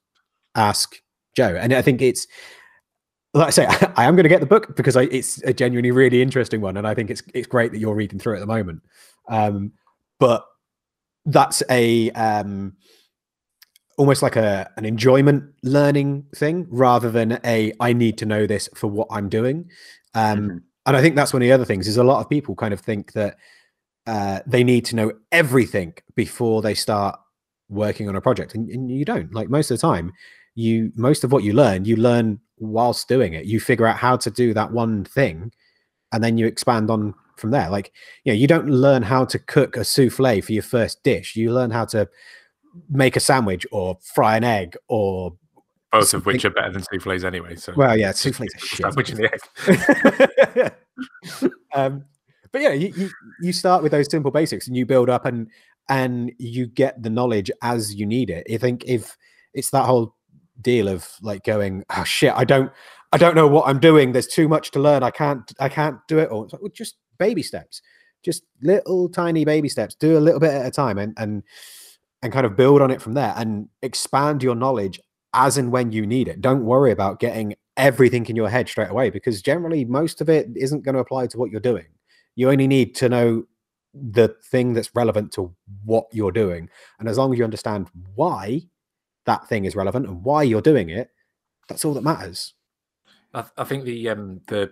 ask Joe. And I think it's, like I say, I am going to get the book because it's a genuinely really interesting one, and I think it's great that you're reading through it at the moment. But that's a almost like an enjoyment learning thing rather than a I need to know this for what I'm doing. And I think that's one of the other things is a lot of people kind of think that they need to know everything before they start working on a project, and you don't. Like, most of the time, most of what you learn whilst doing it. You figure out how to do that one thing, and then you expand on from there. Like, you know, you don't learn how to cook a souffle for your first dish. You learn how to make a sandwich or fry an egg, or both something. Of which are better than souffles anyway. So, well, yeah, souffles are shit. Sandwich and the egg. But yeah, you start with those simple basics and you build up and you get the knowledge as you need it. I think if it's that whole deal of like going, oh shit, I don't know what I'm doing. There's too much to learn. I can't do it all. It's like, well, just baby steps, just little tiny baby steps. Do a little bit at a time and kind of build on it from there and expand your knowledge as and when you need it. Don't worry about getting everything in your head straight away, because generally most of it isn't going to apply to what you're doing. You only need to know the thing that's relevant to what you're doing. And as long as you understand why that thing is relevant and why you're doing it, that's all that matters. I think the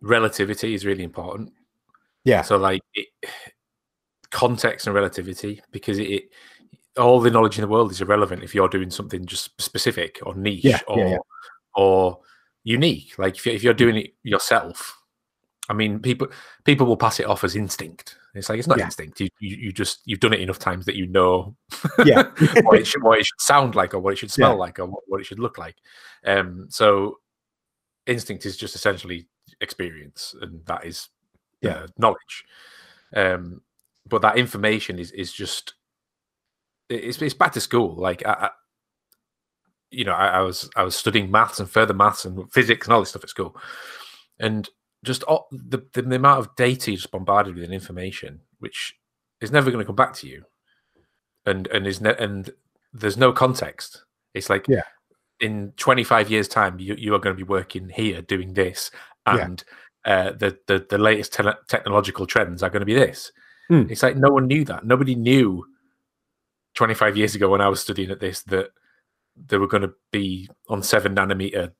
relativity is really important. Yeah. So like context and relativity, because all the knowledge in the world is irrelevant if you're doing something just specific or niche or unique. Like if you're doing it yourself, I mean, people will pass it off as instinct. It's like, it's not instinct. You just, you've done it enough times that you know what it should sound like, or what it should smell like, or what it should look like. So instinct is just essentially experience, and that is knowledge. But that information is just, it's back to school. Like I was studying maths and further maths and physics and all this stuff at school, and just the amount of data you're just bombarded with and information, which is never going to come back to you, and there's no context. It's like in 25 years' time, you are going to be working here doing this, and the latest technological trends are going to be this. It's like, no one knew that. Nobody knew 25 years ago when I was studying at this that they were going to be on 7 nanometer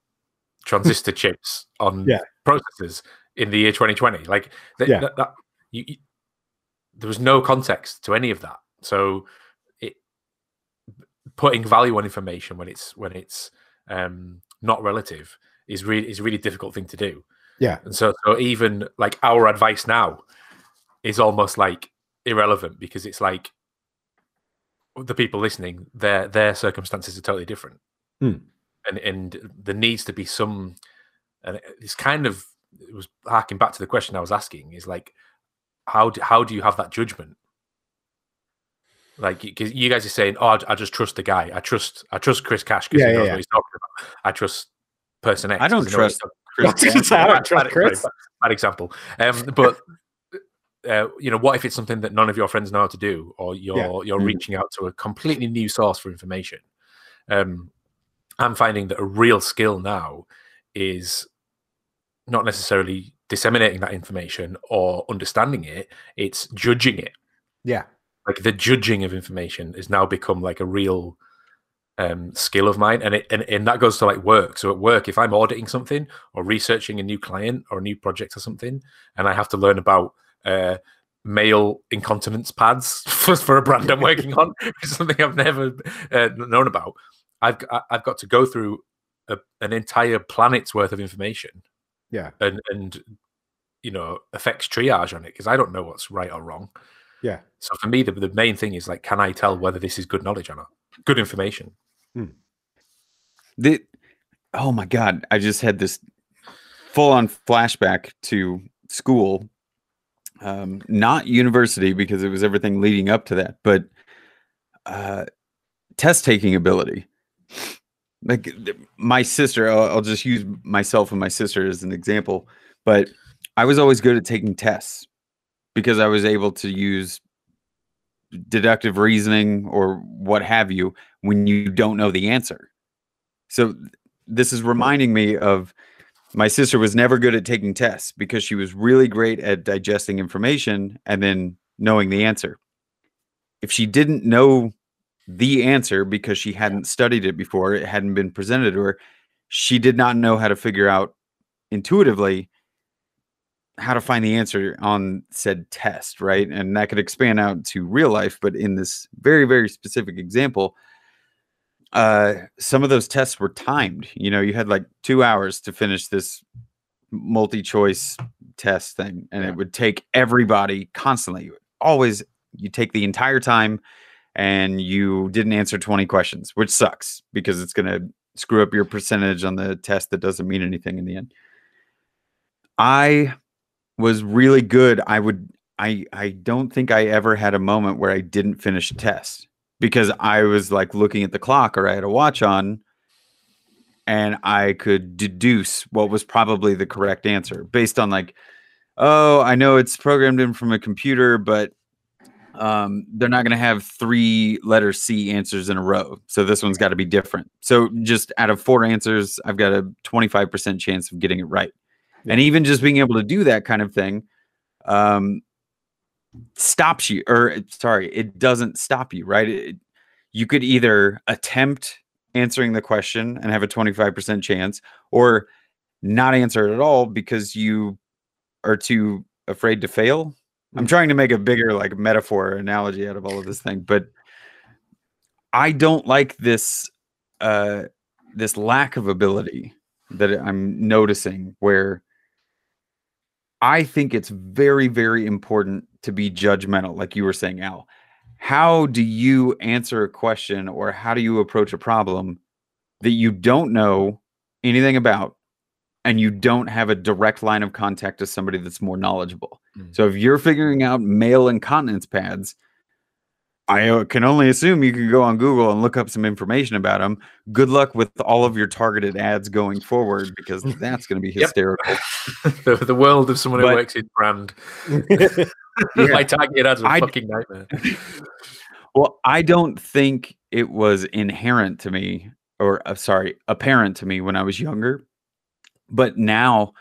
transistor chips on processors in the year 2020. Like there was no context to any of that. So putting value on information when it's not relative is a really difficult thing to do. Yeah. And so even like our advice now is almost like irrelevant, because it's like the people listening, their circumstances are totally different. And there needs to be some, and it's kind of, it was harking back to the question I was asking, is like, how do you have that judgment? Like, because you guys are saying, oh, I just trust the guy. I trust Chris Cash because he knows what he's talking about. I trust person X. I don't trust Chris. I don't trust Chris. Bad example. But you know, what if it's something that none of your friends know how to do, or you're reaching out to a completely new source for information? I'm finding that a real skill now is not necessarily disseminating that information or understanding it. It's judging it. Yeah. Like the judging of information has now become like a real skill of mine. And that goes to like work. So at work, if I'm auditing something or researching a new client or a new project or something, and I have to learn about male incontinence pads for a brand I'm working on, which is something I've never known about, I've got to go through an entire planet's worth of information, and you know, effects triage on it, because I don't know what's right or wrong. So for me, the main thing is like, can I tell whether this is good knowledge or not, good information? Oh my God, I just had this full-on flashback to school. Not university, because it was everything leading up to that, but test taking ability. Like my sister, I'll just use myself and my sister as an example, but I was always good at taking tests because I was able to use deductive reasoning or what have you when you don't know the answer. So this is reminding me of my sister was never good at taking tests because she was really great at digesting information and then knowing the answer. If she didn't know the answer because she hadn't studied it before, it hadn't been presented to her, she did not know how to figure out intuitively how to find the answer on said test, right? And that could expand out to real life, but in this very, very specific example, some of those tests were timed. You know, you had like 2 hours to finish this multi-choice test thing, and it would take everybody constantly. Always, you take the entire time and you didn't answer 20 questions, which sucks because it's going to screw up your percentage on the test that doesn't mean anything in the end. I was really good. I don't think I ever had a moment where I didn't finish a test because I was like looking at the clock or I had a watch on and I could deduce what was probably the correct answer based on like, oh, I know it's programmed in from a computer, but they're not going to have 3 letter C answers in a row. So this one's got to be different. So just out of 4 answers, I've got a 25% chance of getting it right. And even just being able to do that kind of thing stops you, or sorry, it doesn't stop you, right? You could either attempt answering the question and have a 25% chance or not answer it at all because you are too afraid to fail. I'm trying to make a bigger like metaphor or analogy out of all of this thing, but I don't like this, this lack of ability that I'm noticing where I think it's very, very important to be judgmental. Like you were saying, Al, how do you answer a question or how do you approach a problem that you don't know anything about and you don't have a direct line of contact to somebody that's more knowledgeable? So if you're figuring out male incontinence pads, I can only assume you can go on Google and look up some information about them. Good luck with all of your targeted ads going forward, because that's going to be hysterical. The world of someone who works in brand. My targeted ads are a fucking nightmare. Well, I don't think it was inherent to me, or apparent to me when I was younger. But now,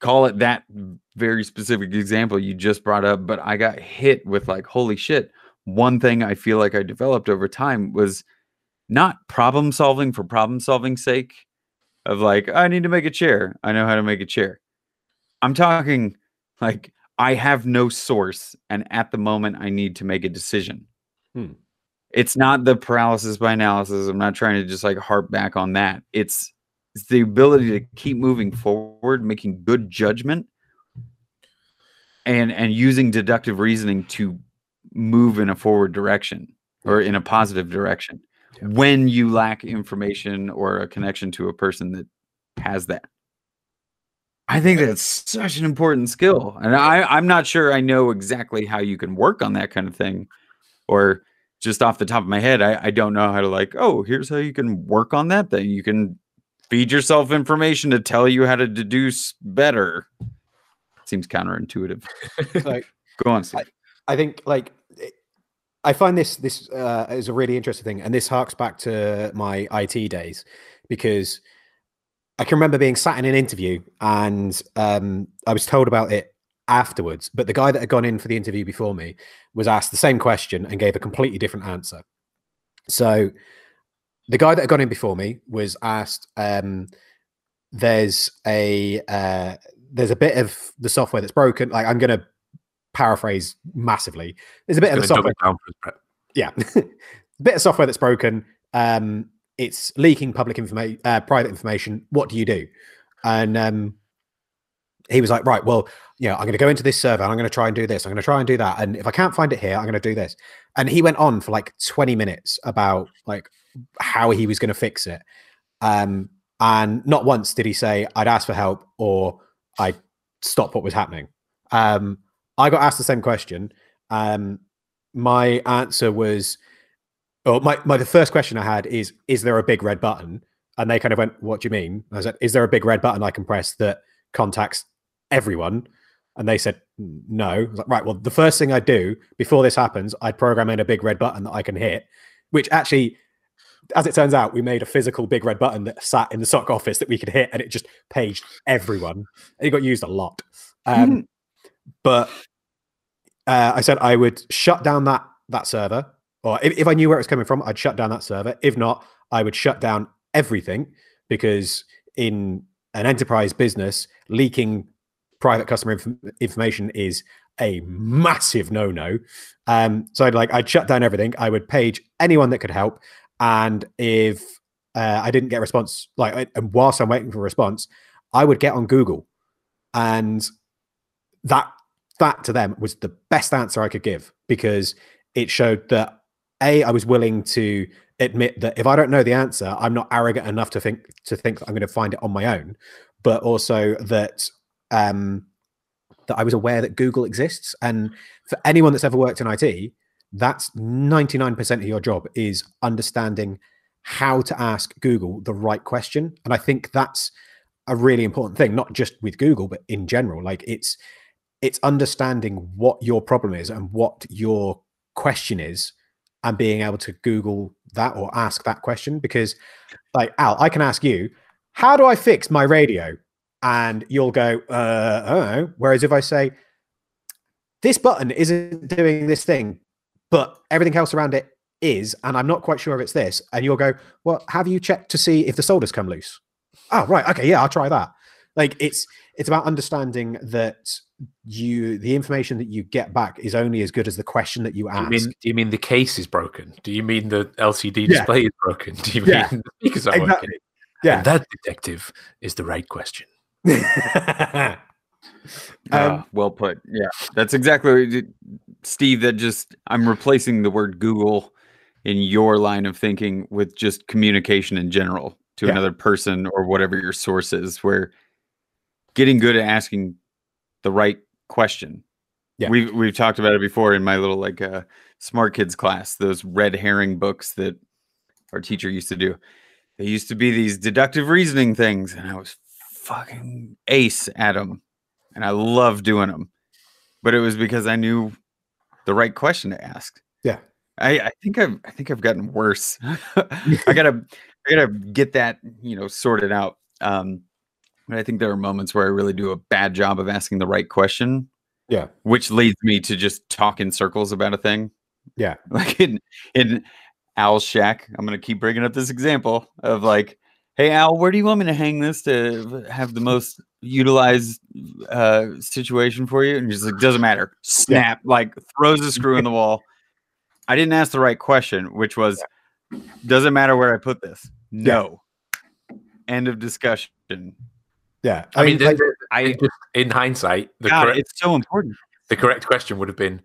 call it that very specific example you just brought up, but I got hit with like, holy shit. One thing I feel like I developed over time was not problem solving for problem solving's sake of like, I need to make a chair. I know how to make a chair. I'm talking like I have no source. And at the moment I need to make a decision. It's not the paralysis by analysis. I'm not trying to just like harp back on that. It's the ability to keep moving forward, making good judgment and using deductive reasoning to move in a forward direction or in a positive direction when you lack information or a connection to a person that has that. I think that's such an important skill. And I'm not sure I know exactly how you can work on that kind of thing, or just off the top of my head, I don't know how to like, oh, here's how you can work on that thing. You can feed yourself information to tell you how to deduce better. Seems counterintuitive. Like, go on, Steve. I think like I find this is a really interesting thing, and this harks back to my IT days, because I can remember being sat in an interview and I was told about it afterwards, but the guy that had gone in for the interview before me was asked the same question and gave a completely different answer. So the guy that had gone in before me was asked, there's a bit of the software that's broken. Like, I'm going to paraphrase massively. There's a bit of the software. Yeah. A bit of software that's broken. It's leaking public information, private information. What do you do? And he was like, right, well, you know, I'm going to go into this server and I'm going to try and do this. I'm going to try and do that. And if I can't find it here, I'm going to do this. And he went on for like 20 minutes about like how he was going to fix it. And not once did he say I'd ask for help or I stopped what was happening. I got asked the same question. My answer was, or the first question I had is there a big red button? And they kind of went, what do you mean? I said, is there a big red button I can press that contacts everyone? And they said, no. I was like, right, well, the first thing I do before this happens, I'd program in a big red button that I can hit, which actually, as it turns out, we made a physical big red button that sat in the sock office that we could hit, and it just paged everyone. It got used a lot. But I said I would shut down that server, or if I knew where it was coming from, I'd shut down that server. If not, I would shut down everything, because in an enterprise business, leaking private customer information is a massive no-no. So I'd shut down everything. I would page anyone that could help. And if I didn't get a response, and whilst I'm waiting for a response, I would get on Google. And that to them was the best answer I could give, because it showed that, A, I was willing to admit that if I don't know the answer, I'm not arrogant enough to think that I'm going to find it on my own, but also that that I was aware that Google exists. And for anyone that's ever worked in IT, that's 99% of your job is understanding how to ask Google the right question. And I think that's a really important thing, not just with Google, but in general. Like it's understanding what your problem is and what your question is, and being able to Google that or ask that question. Because like, Al, I can ask you, how do I fix my radio? And you'll go, I don't know. Whereas if I say, this button isn't doing this thing, but everything else around it is, and I'm not quite sure if it's this. And you'll go, well, have you checked to see if the solder's come loose? Oh, right. Okay. Yeah, I'll try that. Like it's about understanding that the information that you get back is only as good as the question that you ask. Do you mean the case is broken? Do you mean the LCD display is broken? Do you mean the speakers are working? Yeah. And that, detective, is the right question. Well put. Yeah, that's exactly what you did, Steve. That just, I'm replacing the word Google in your line of thinking with just communication in general to another person or whatever your source is, where getting good at asking the right question. Yeah. We've talked about it before in my little smart kids class, those red herring books that our teacher used to do. They used to be these deductive reasoning things, and I was fucking ace at them. And I love doing them, but it was because I knew the right question to ask. Yeah, I think I've gotten worse. I gotta get that sorted out. But I think there are moments where I really do a bad job of asking the right question. Yeah, which leads me to just talk in circles about a thing. Yeah, like in Al's shack. I'm gonna keep bringing up this example of like, hey Al, where do you want me to hang this to have the most utilized situation for you? And he's like, doesn't matter. Snap, like throws a screw in the wall. I didn't ask the right question, which was, doesn't matter where I put this. No. Yeah. End of discussion. Yeah. In hindsight, it's so important. The correct question would have been,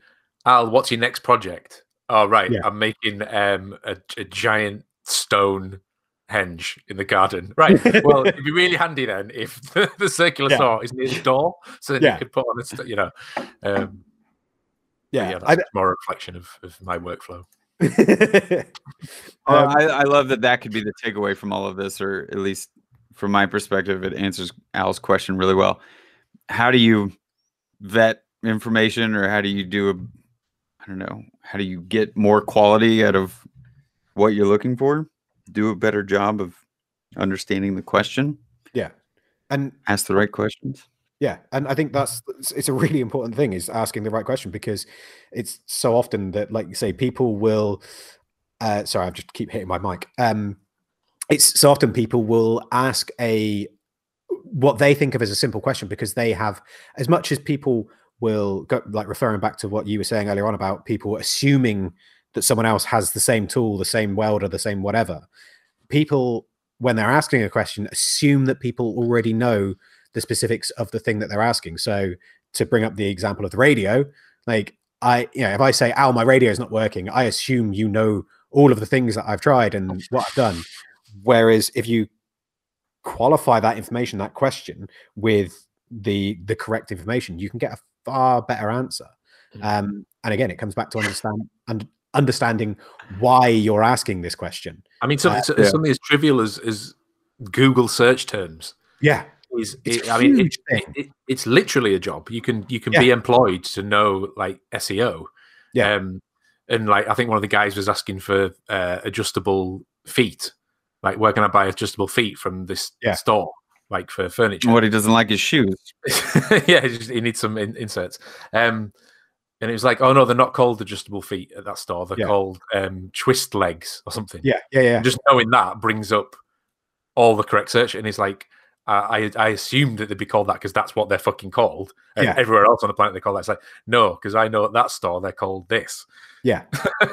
Al, what's your next project? Oh, right. Yeah. I'm making a giant stone henge in the garden. Right. Well, it'd be really handy then if the circular saw is near the door, so that you could put on a, that's more a reflection of my workflow. I love that could be the takeaway from all of this, or at least from my perspective, it answers Al's question really well. How do you vet information, or how do you how do you get more quality out of what you're looking for? Do a better job of understanding the question. Yeah. And ask the right questions. Yeah. And I think it's a really important thing, is asking the right question, because it's so often that, like you say, people will, sorry, I just keep hitting my mic. It's so often people will ask what they think of as a simple question, because they have, as much as people will go, like referring back to what you were saying earlier on about people assuming that someone else has the same tool, the same welder, the same whatever. People, when they're asking a question, assume that people already know the specifics of the thing that they're asking. So to bring up the example of the radio, like if I say, ow, my radio is not working, I assume you know all of the things that I've tried and what I've done. Whereas if you qualify that information, that question with the correct information, you can get a far better answer. And again, it comes back to understanding why you're asking this question. I mean, something as trivial as Google search terms. Yeah. It's literally a job. You can be employed to know, like, SEO. Yeah. And like, I think one of the guys was asking for adjustable feet. Like, where can I buy adjustable feet from this store? Like, for furniture. What, he doesn't like his shoes. Yeah, he needs some inserts. And it was like, oh no, they're not called adjustable feet at that store. They're called twist legs or something. Yeah. And just knowing that brings up all the correct search. And it's like, I assumed that they'd be called that because that's what they're fucking called. And everywhere else on the planet, they call that. It's like, no, because I know at that store, they're called this. Yeah.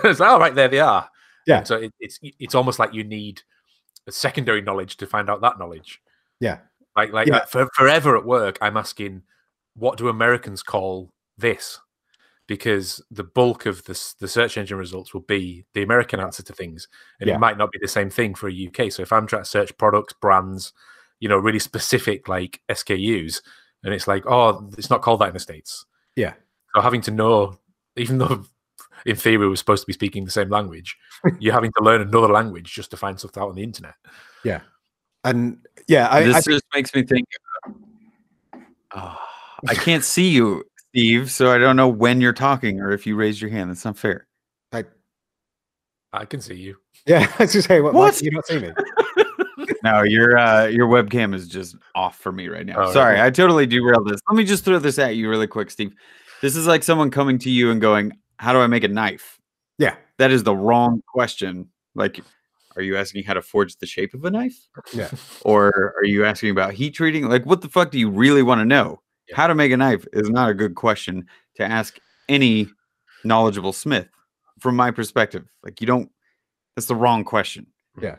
It's like, all right, there they are. Yeah. And so it's almost like you need a secondary knowledge to find out that knowledge. Yeah. Forever at work, I'm asking, what do Americans call this? Because the bulk of the search engine results will be the American answer to things. And it might not be the same thing for a UK. So if I'm trying to search products, brands, really specific, like SKUs, and it's like, oh, it's not called that in the States. Yeah. So having to know, even though in theory we're supposed to be speaking the same language, you're having to learn another language just to find stuff out on the internet. Yeah. And this just makes me think, I can't see you, Steve, so I don't know when you're talking or if you raised your hand. That's not fair. I can see you. Yeah, I was just saying, what? You don't see me. No, your webcam is just off for me right now. Oh, sorry, I totally derailed this. Let me just throw this at you really quick, Steve. This is like someone coming to you and going, "How do I make a knife?" Yeah, that is the wrong question. Like, are you asking how to forge the shape of a knife? Yeah. Or are you asking about heat treating? Like, what the fuck do you really want to know? How to make a knife is not a good question to ask any knowledgeable smith, from my perspective. Like, that's the wrong question. Yeah.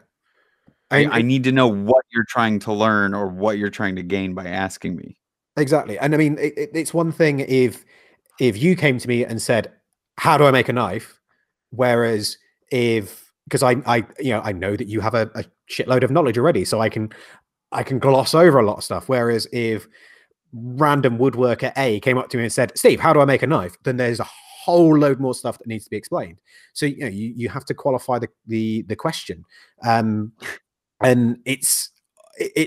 I need to know what you're trying to learn or what you're trying to gain by asking me. Exactly. And I mean, it's one thing if you came to me and said, how do I make a knife? Whereas because I know that you have a shitload of knowledge already, so I can gloss over a lot of stuff. Whereas if random woodworker A came up to me and said, Steve, how do I make a knife? Then there's a whole load more stuff that needs to be explained. So you have to qualify the question, and it's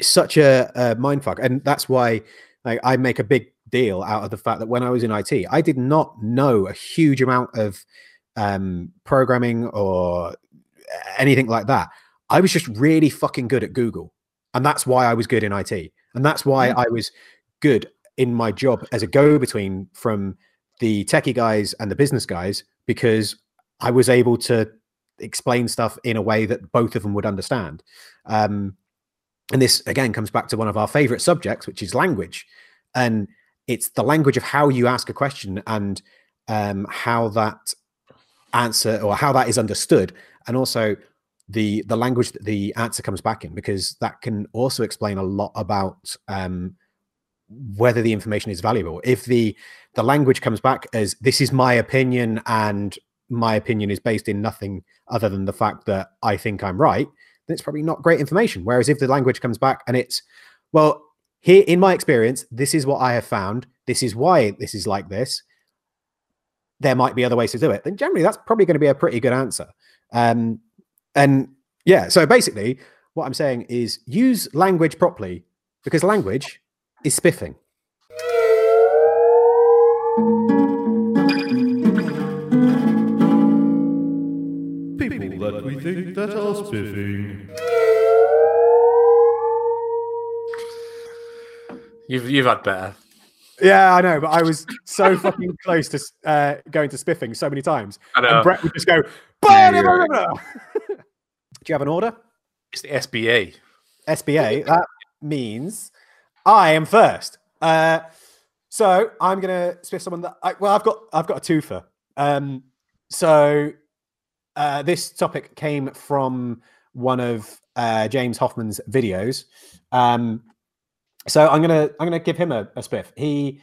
such a mindfuck. And that's why, like, I make a big deal out of the fact that when I was in IT, I did not know a huge amount of programming or anything like that. I was just really fucking good at Google, and that's why I was good in IT, and that's why I was good in my job as a go-between from the techie guys and the business guys, because I was able to explain stuff in a way that both of them would understand. And this again comes back to one of our favorite subjects, which is language. And it's the language of how you ask a question and how that answer or how that is understood, and also the language that the answer comes back in, because that can also explain a lot about whether the information is valuable. If the language comes back as, this is my opinion and my opinion is based in nothing other than the fact that I think I'm right, then it's probably not great information. Whereas if the language comes back and it's, well, here in my experience, this is what I have found, this is why this is like this, there might be other ways to do it, then generally that's probably going to be a pretty good answer. And yeah, so basically what I'm saying is, use language properly, because language is spiffing. People that we think that are spiffing. You've had better. Yeah, I know, but I was so fucking close to going to spiffing so many times. I know. And Brett would just go, blah, blah, blah. Do you have an order? It's the SBA. SBA, that means I am first. So I'm going to spiff someone that I've got a twofer. So this topic came from one of James Hoffmann's videos. So I'm gonna give him a spiff. He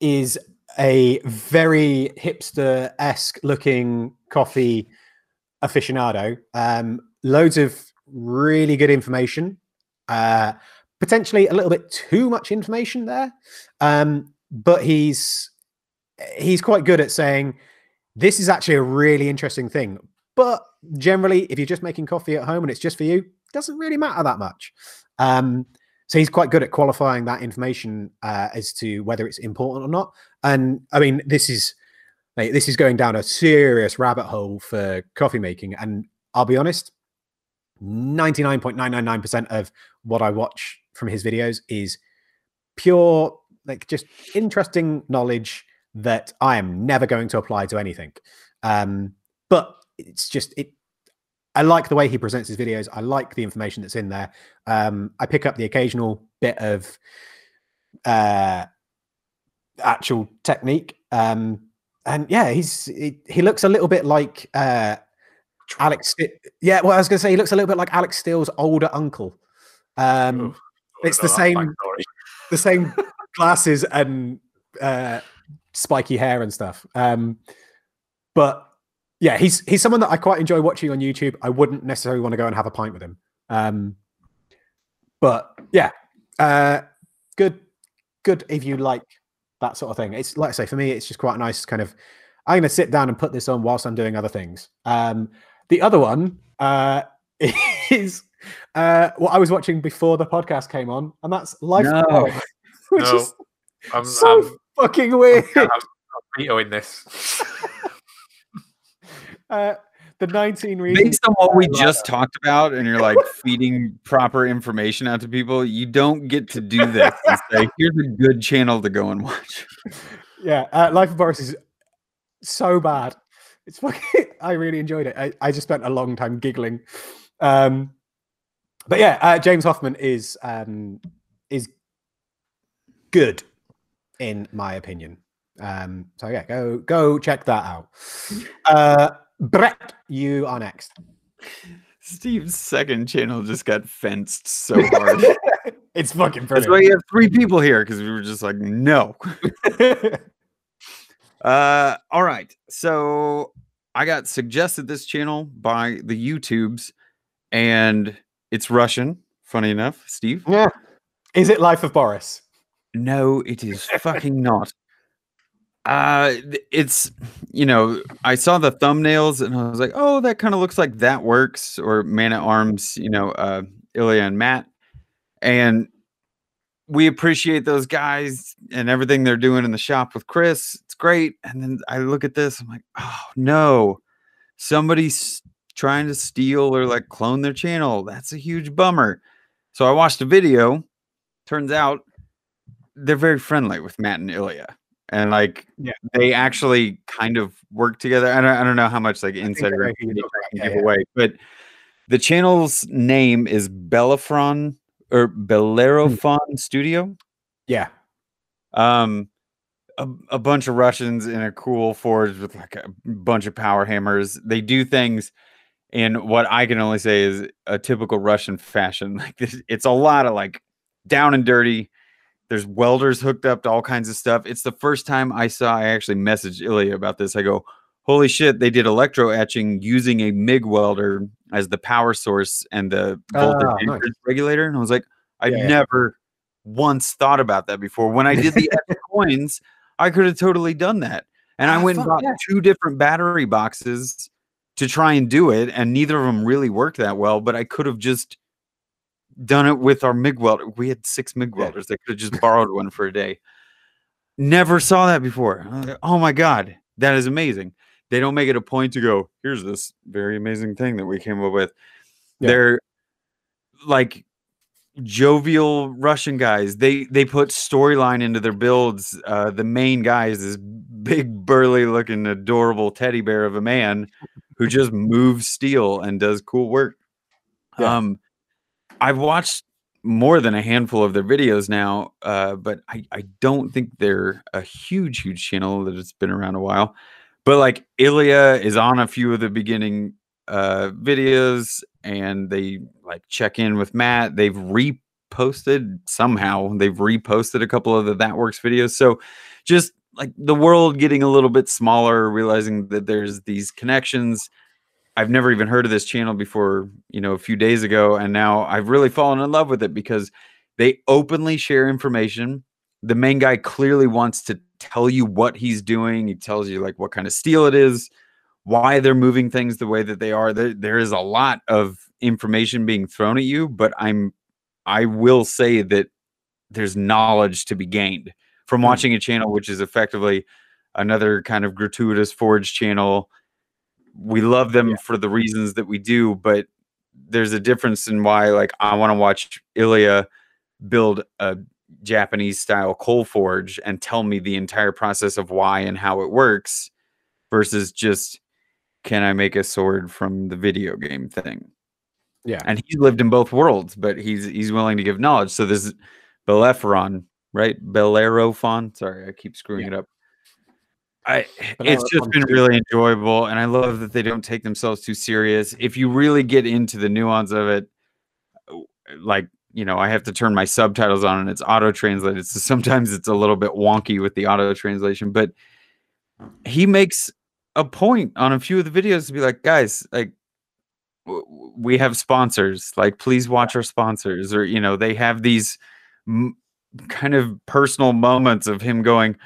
is a very hipster-esque looking coffee aficionado. Loads of really good information. Potentially a little bit too much information there, but he's quite good at saying, this is actually a really interesting thing. But generally, if you're just making coffee at home and it's just for you, it doesn't really matter that much. So he's quite good at qualifying that information as to whether it's important or not. And I mean, this is going down a serious rabbit hole for coffee making. And I'll be honest, 99.999% of what I watch from his videos is pure, like, just interesting knowledge that I am never going to apply to anything. But it's just, I like the way he presents his videos. I like the information that's in there. I pick up the occasional bit of actual technique. And yeah, he looks a little bit like Alex. Yeah, well, I was going to say he looks a little bit like Alex Steele's older uncle. Ooh, it's the same glasses and spiky hair and stuff. But yeah, he's someone that I quite enjoy watching on YouTube. I wouldn't necessarily want to go and have a pint with him. But yeah, good if you like that sort of thing. It's, like I say, for me, it's just quite a nice kind of, I'm going to sit down and put this on whilst I'm doing other things. The other one is what I was watching before the podcast came on, and that's Life of Boris, which is so fucking weird. I'm vetoing this. The 19 reasons. Based on what we just talked about, and you're like feeding proper information out to people, you don't get to do this. It's like, here's a good channel to go and watch. Yeah, Life of Boris is so bad. It's fucking, I really enjoyed it. I just spent a long time giggling. But yeah, James Hoffmann is good, in my opinion. So yeah, go check that out. Brett, you are next. Steve's second channel just got fenced so hard. It's fucking brilliant. That's why you have three people here, because we were just like, no. All right. So I got suggested this channel by the YouTubes, and it's Russian, funny enough, Steve. Yeah. Is it Life of Boris? No, it is fucking not. It's, you know, I saw the thumbnails and I was like, oh, that kind of looks like That Works or Man at Arms, you know, Ilya and Matt. And we appreciate those guys and everything they're doing in the shop with Chris. It's great. And then I look at this, I'm like, oh no, somebody's trying to steal or like clone their channel. That's a huge bummer. So I watched a video. Turns out they're very friendly with Matt and Ilya. And like, yeah, they actually kind of work together. I don't know how much like insider information I can give away, but the channel's name is Bellerophon or Bellerophon Studio. Yeah. A bunch of Russians in a cool forge with like a bunch of power hammers. They do things in what I can only say is a typical Russian fashion. Like this, it's a lot of like down and dirty. There's welders hooked up to all kinds of stuff. It's the first time I actually messaged Ilya about this. I go, holy shit, they did electro etching using a MIG welder as the power source and the voltage regulator. And I was like, I've never once thought about that before. When I did the epic coins, I could have totally done that. And I went and bought two different battery boxes to try and do it. And neither of them really worked that well, but I could have just done it with our MIG welder. We had 6 MIG welders. They could have just borrowed one for a day. Never saw that before. Like, oh my God, that is amazing. They don't make it a point to go, here's this very amazing thing that we came up with. Yeah. They're like jovial Russian guys. They put storyline into their builds. The main guy is this big, burly looking, adorable teddy bear of a man who just moves steel and does cool work. Yeah. I've watched more than a handful of their videos now, but I don't think they're a huge channel that it's been around a while. But like Ilya is on a few of the beginning videos, and they like check in with Matt. They've posted somehow. They've reposted a couple of the That Works videos. So just like the world getting a little bit smaller, realizing that there's these connections. I've never even heard of this channel before, you know, a few days ago. And now I've really fallen in love with it because they openly share information. The main guy clearly wants to tell you what he's doing. He tells you like what kind of steel it is, why they're moving things the way that they are. There is a lot of information being thrown at you, but I will say that there's knowledge to be gained from watching a channel, which is effectively another kind of gratuitous forge channel. We love them for the reasons that we do, but there's a difference in why, like, I want to watch Ilya build a Japanese style coal forge and tell me the entire process of why and how it works versus just, can I make a sword from the video game thing? Yeah. And he lived in both worlds, but he's willing to give knowledge. So this is Bellerophon, right? Bellerophon. Sorry, I keep screwing it up. It's just been really enjoyable. And I love that they don't take themselves too serious. If you really get into the nuance of it, like, you know, I have to turn my subtitles on and it's auto-translated. So sometimes it's a little bit wonky with the auto-translation, but he makes a point on a few of the videos to be like, guys, like, we have sponsors, like, please watch our sponsors. Or, you know, they have these kind of personal moments of him going,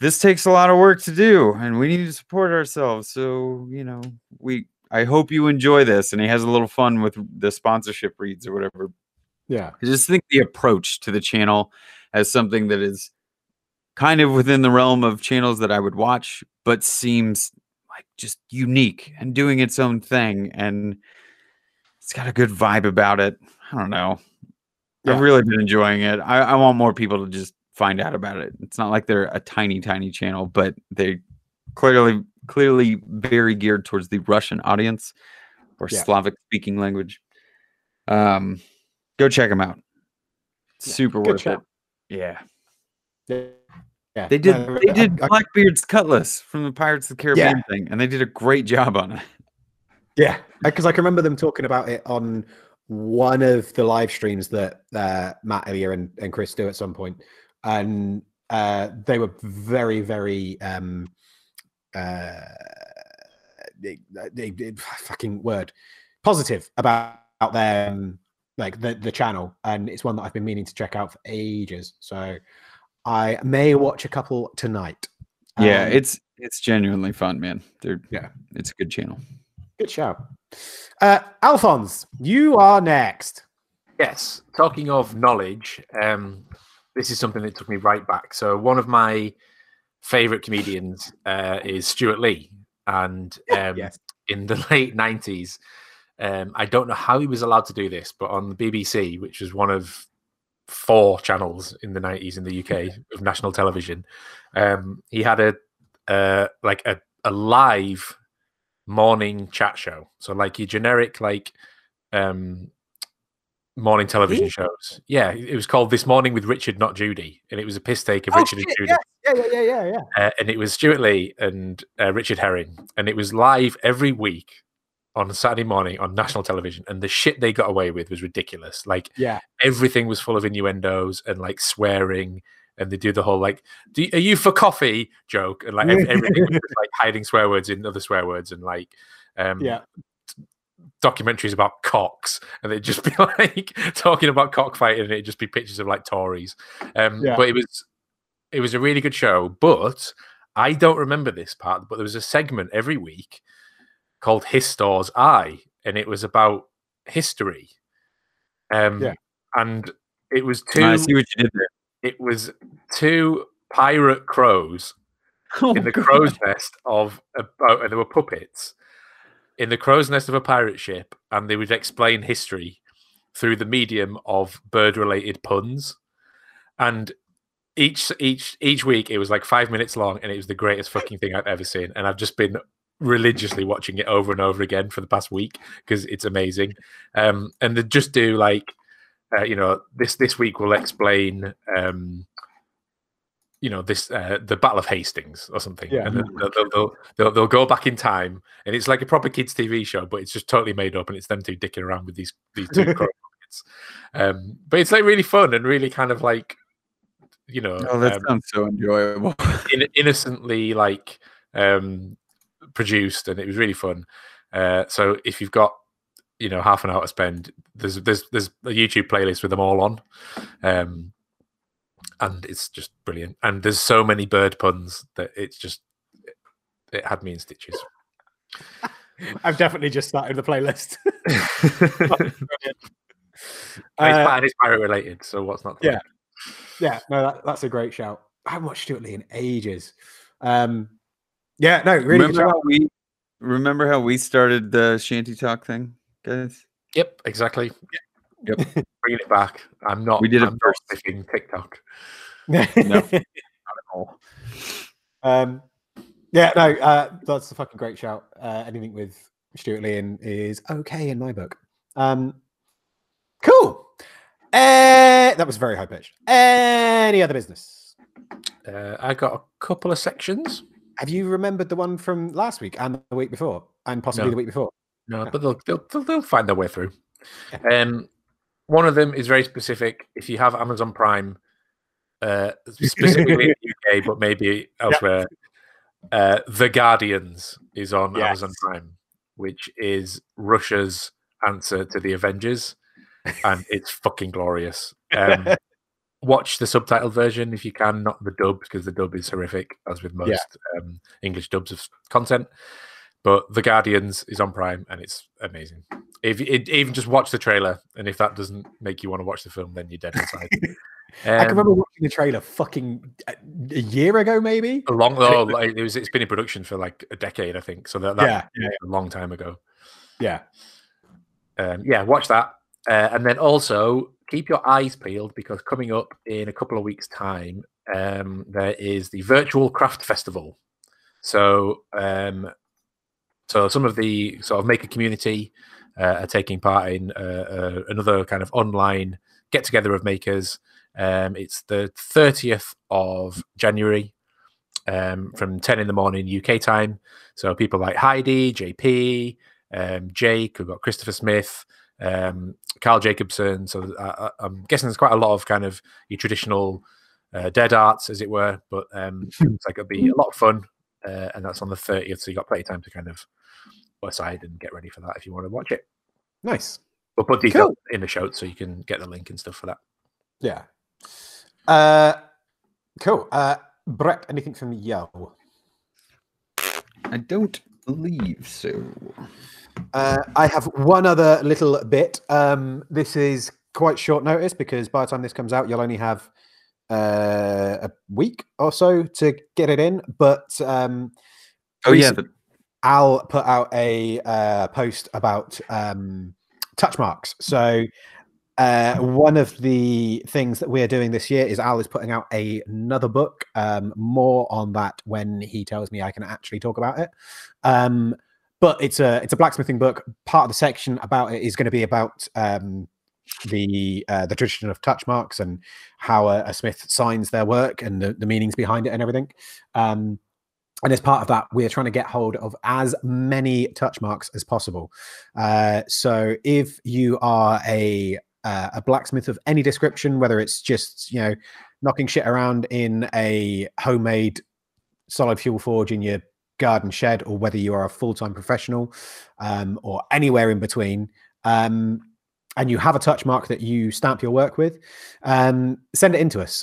this takes a lot of work to do and we need to support ourselves. So, you know, I hope you enjoy this. And he has a little fun with the sponsorship reads or whatever. Yeah. I just think the approach to the channel as something that is kind of within the realm of channels that I would watch, but seems like just unique and doing its own thing. And it's got a good vibe about it. I don't know. Yeah. I've really been enjoying it. I want more people to just find out about it. It's not like they're a tiny, tiny channel, but they clearly very geared towards the Russian audience or Slavic speaking language. Go check them out. Super worth it. Yeah. Yeah. They did Blackbeard's Cutlass from the Pirates of the Caribbean thing, and they did a great job on it. Yeah, because I can remember them talking about it on one of the live streams that Matt, Ilya, and Chris do at some point. And they were very, very positive about their like the channel. And it's one that I've been meaning to check out for ages. So I may watch a couple tonight. Yeah, it's genuinely fun, man. It's a good channel. Good show. Alphonse, you are next. Yes. Talking of knowledge, this is something that took me right back. So one of my favorite comedians is Stuart Lee. And in the late 90s, I don't know how he was allowed to do this, but on the BBC, which was one of 4 channels in the 90s in the UK of national television, he had a live morning chat show. So like your generic morning television shows. Yeah, it was called This Morning with Richard Not Judy, and it was a piss take of Richard and Judy. Yeah. And it was Stuart Lee and Richard Herring, and it was live every week on Saturday morning on national television, and the shit they got away with was ridiculous. Like, everything was full of innuendos and like swearing, and they do the whole like, "Are you for coffee?" joke, and like everything was just, like hiding swear words in other swear words, and like, documentaries about cocks, and they'd just be like talking about cockfighting, and it'd just be pictures of like Tories. But it was a really good show. But I don't remember this part. But there was a segment every week called Histor's Eye, and it was about history. And it was two. I see what you did there. It was two pirate crows in the crow's nest of a boat, and there were puppets in the crow's nest of a pirate ship, and they would explain history through the medium of bird-related puns. And each week, it was like 5 minutes long, and it was the greatest fucking thing I've ever seen. And I've just been religiously watching it over and over again for the past week because it's amazing. And they just do like, you know, this week we'll explain, you know, this the Battle of Hastings or something. Yeah. And they'll go back in time, and it's like a proper kids' TV show, but it's just totally made up, and it's them two dicking around with these two. projects. But it's like really fun and really kind of like, you know, oh, that sounds so enjoyable. Innocently like produced, and it was really fun. So if you've got, you know, half an hour to spend, there's a YouTube playlist with them all on, and it's just brilliant. And there's so many bird puns that it's just it had me in stitches. I've definitely just started the playlist. And it's pirate related, so what's not? Yeah, yeah, no, that's a great shout. I haven't watched Stuart Lee in ages. Yeah, no, really. Remember how we started the Shanty Talk thing, guys? Yep, exactly. Yep, bringing it back. I'm not. We did a first fishing TikTok. No, not at all. Yeah, no, that's a fucking great shout. Anything with Stuart Lee is okay in my book. Cool. That was very high pitched. Any other business? I got a couple of sections. Have you remembered the one from last week and the week before, and possibly the week before? No, but they'll find their way through. Yeah. One of them is very specific. If you have Amazon Prime, specifically in the UK, but maybe elsewhere. The Guardians is on Amazon Prime, which is Russia's answer to the Avengers, and it's fucking glorious. Watch the subtitled version if you can, not the dub, because the dub is horrific, as with most English dubs of content. But The Guardians is on Prime, and it's amazing. If it, even just watch the trailer, and if that doesn't make you want to watch the film, then you're dead inside. I can remember watching the trailer fucking a year ago, maybe. A long though, like, it's been in production for like a decade, I think. So that a long time ago. Yeah, watch that, and then also keep your eyes peeled, because coming up in a couple of weeks' time, there is the Virtual Craft Festival. So, so some of the sort of maker community are taking part in another kind of online get together of makers. It's the 30th of January from 10 in the morning UK time. So people like Heidi, JP, Jake, we've got Christopher Smith, Carl Jacobson. So I'm guessing there's quite a lot of kind of your traditional dead arts, as it were. But it's like it'll be a lot of fun, and that's on the 30th. So you got plenty of time to kind of go aside and get ready for that if you want to watch it. Nice. We'll put details in the show so you can get the link and stuff for that. Yeah. Cool. Brett, anything from you? I don't believe so. I have one other little bit. This is quite short notice, because by the time this comes out, you'll only have a week or so to get it in. But I'll put out a post about touch marks. So one of the things that we're doing this year is Al is putting out another book. More on that when he tells me I can actually talk about it. But it's a blacksmithing book. Part of the section about it is going to be about the tradition of touch marks and how a smith signs their work and the meanings behind it and everything. And as part of that, we're trying to get hold of as many touch marks as possible. So if you are a blacksmith of any description, whether it's just, you know, knocking shit around in a homemade solid fuel forge in your garden shed, or whether you are a full-time professional or anywhere in between, and you have a touch mark that you stamp your work with, send it in to us.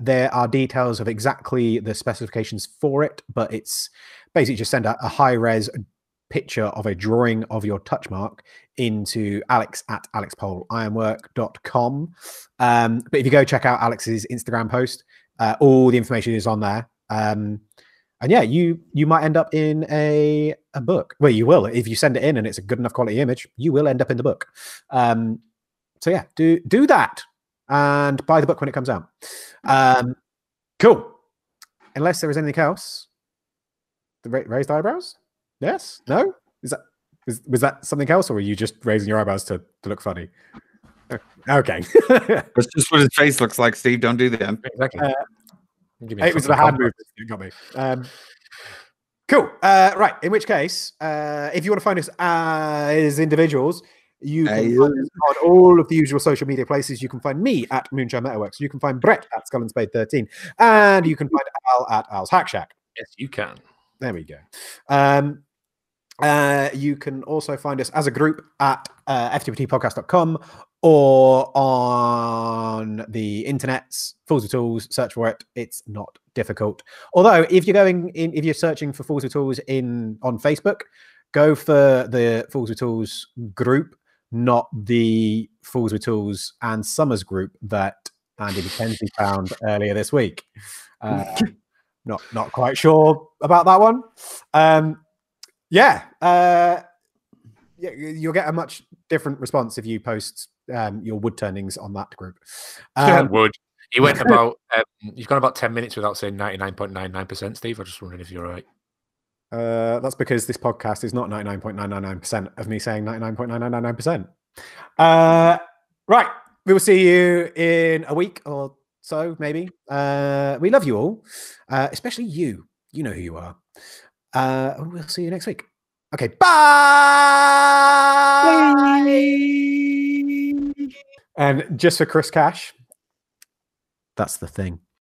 There are details of exactly the specifications for it, but it's basically just send a high-res picture of a drawing of your touch mark into alex@alexpoleironwork.com. But if you go check out Alex's Instagram post, all the information is on there. And yeah, you might end up in a book. Well, you will. If you send it in and it's a good enough quality image, you will end up in the book. So yeah, do that and buy the book when it comes out. Cool. Unless there is anything else. The raised eyebrows? Yes? No? Was that something else, or were you just raising your eyebrows to look funny? Okay. That's just what his face looks like, Steve. Don't do that. Exactly. It was the hand movement that got me. Cool. Right. In which case, if you want to find us as individuals, You can find us on all of the usual social media places. You can find me at Moonshine Metalworks. You can find Brett at Skull and Spade 13. And you can find Al at Al's Hack Shack. Yes, you can. There we go. You can also find us as a group at ftptpodcast.com or on the internets, Fools with Tools, search for it. It's not difficult. Although, if you're going in, if you're searching for Fools with Tools on Facebook, go for the Fools with Tools group, not the Fools with Tools and Summers group that Andy McKenzie found earlier this week. Not quite sure about that one. You'll get a much different response if you post your wood turnings on that group. You went about you've gone about 10 minutes without saying 99.99%, Steve. I'm just wondering if you're all right. That's because this podcast is not 99.999% of me saying 99.999%. Right. We will see you in a week or so, maybe. We love you all, especially you. You know who you are. We'll see you next week. Okay, bye! Bye! And just for Chris Cash, that's the thing.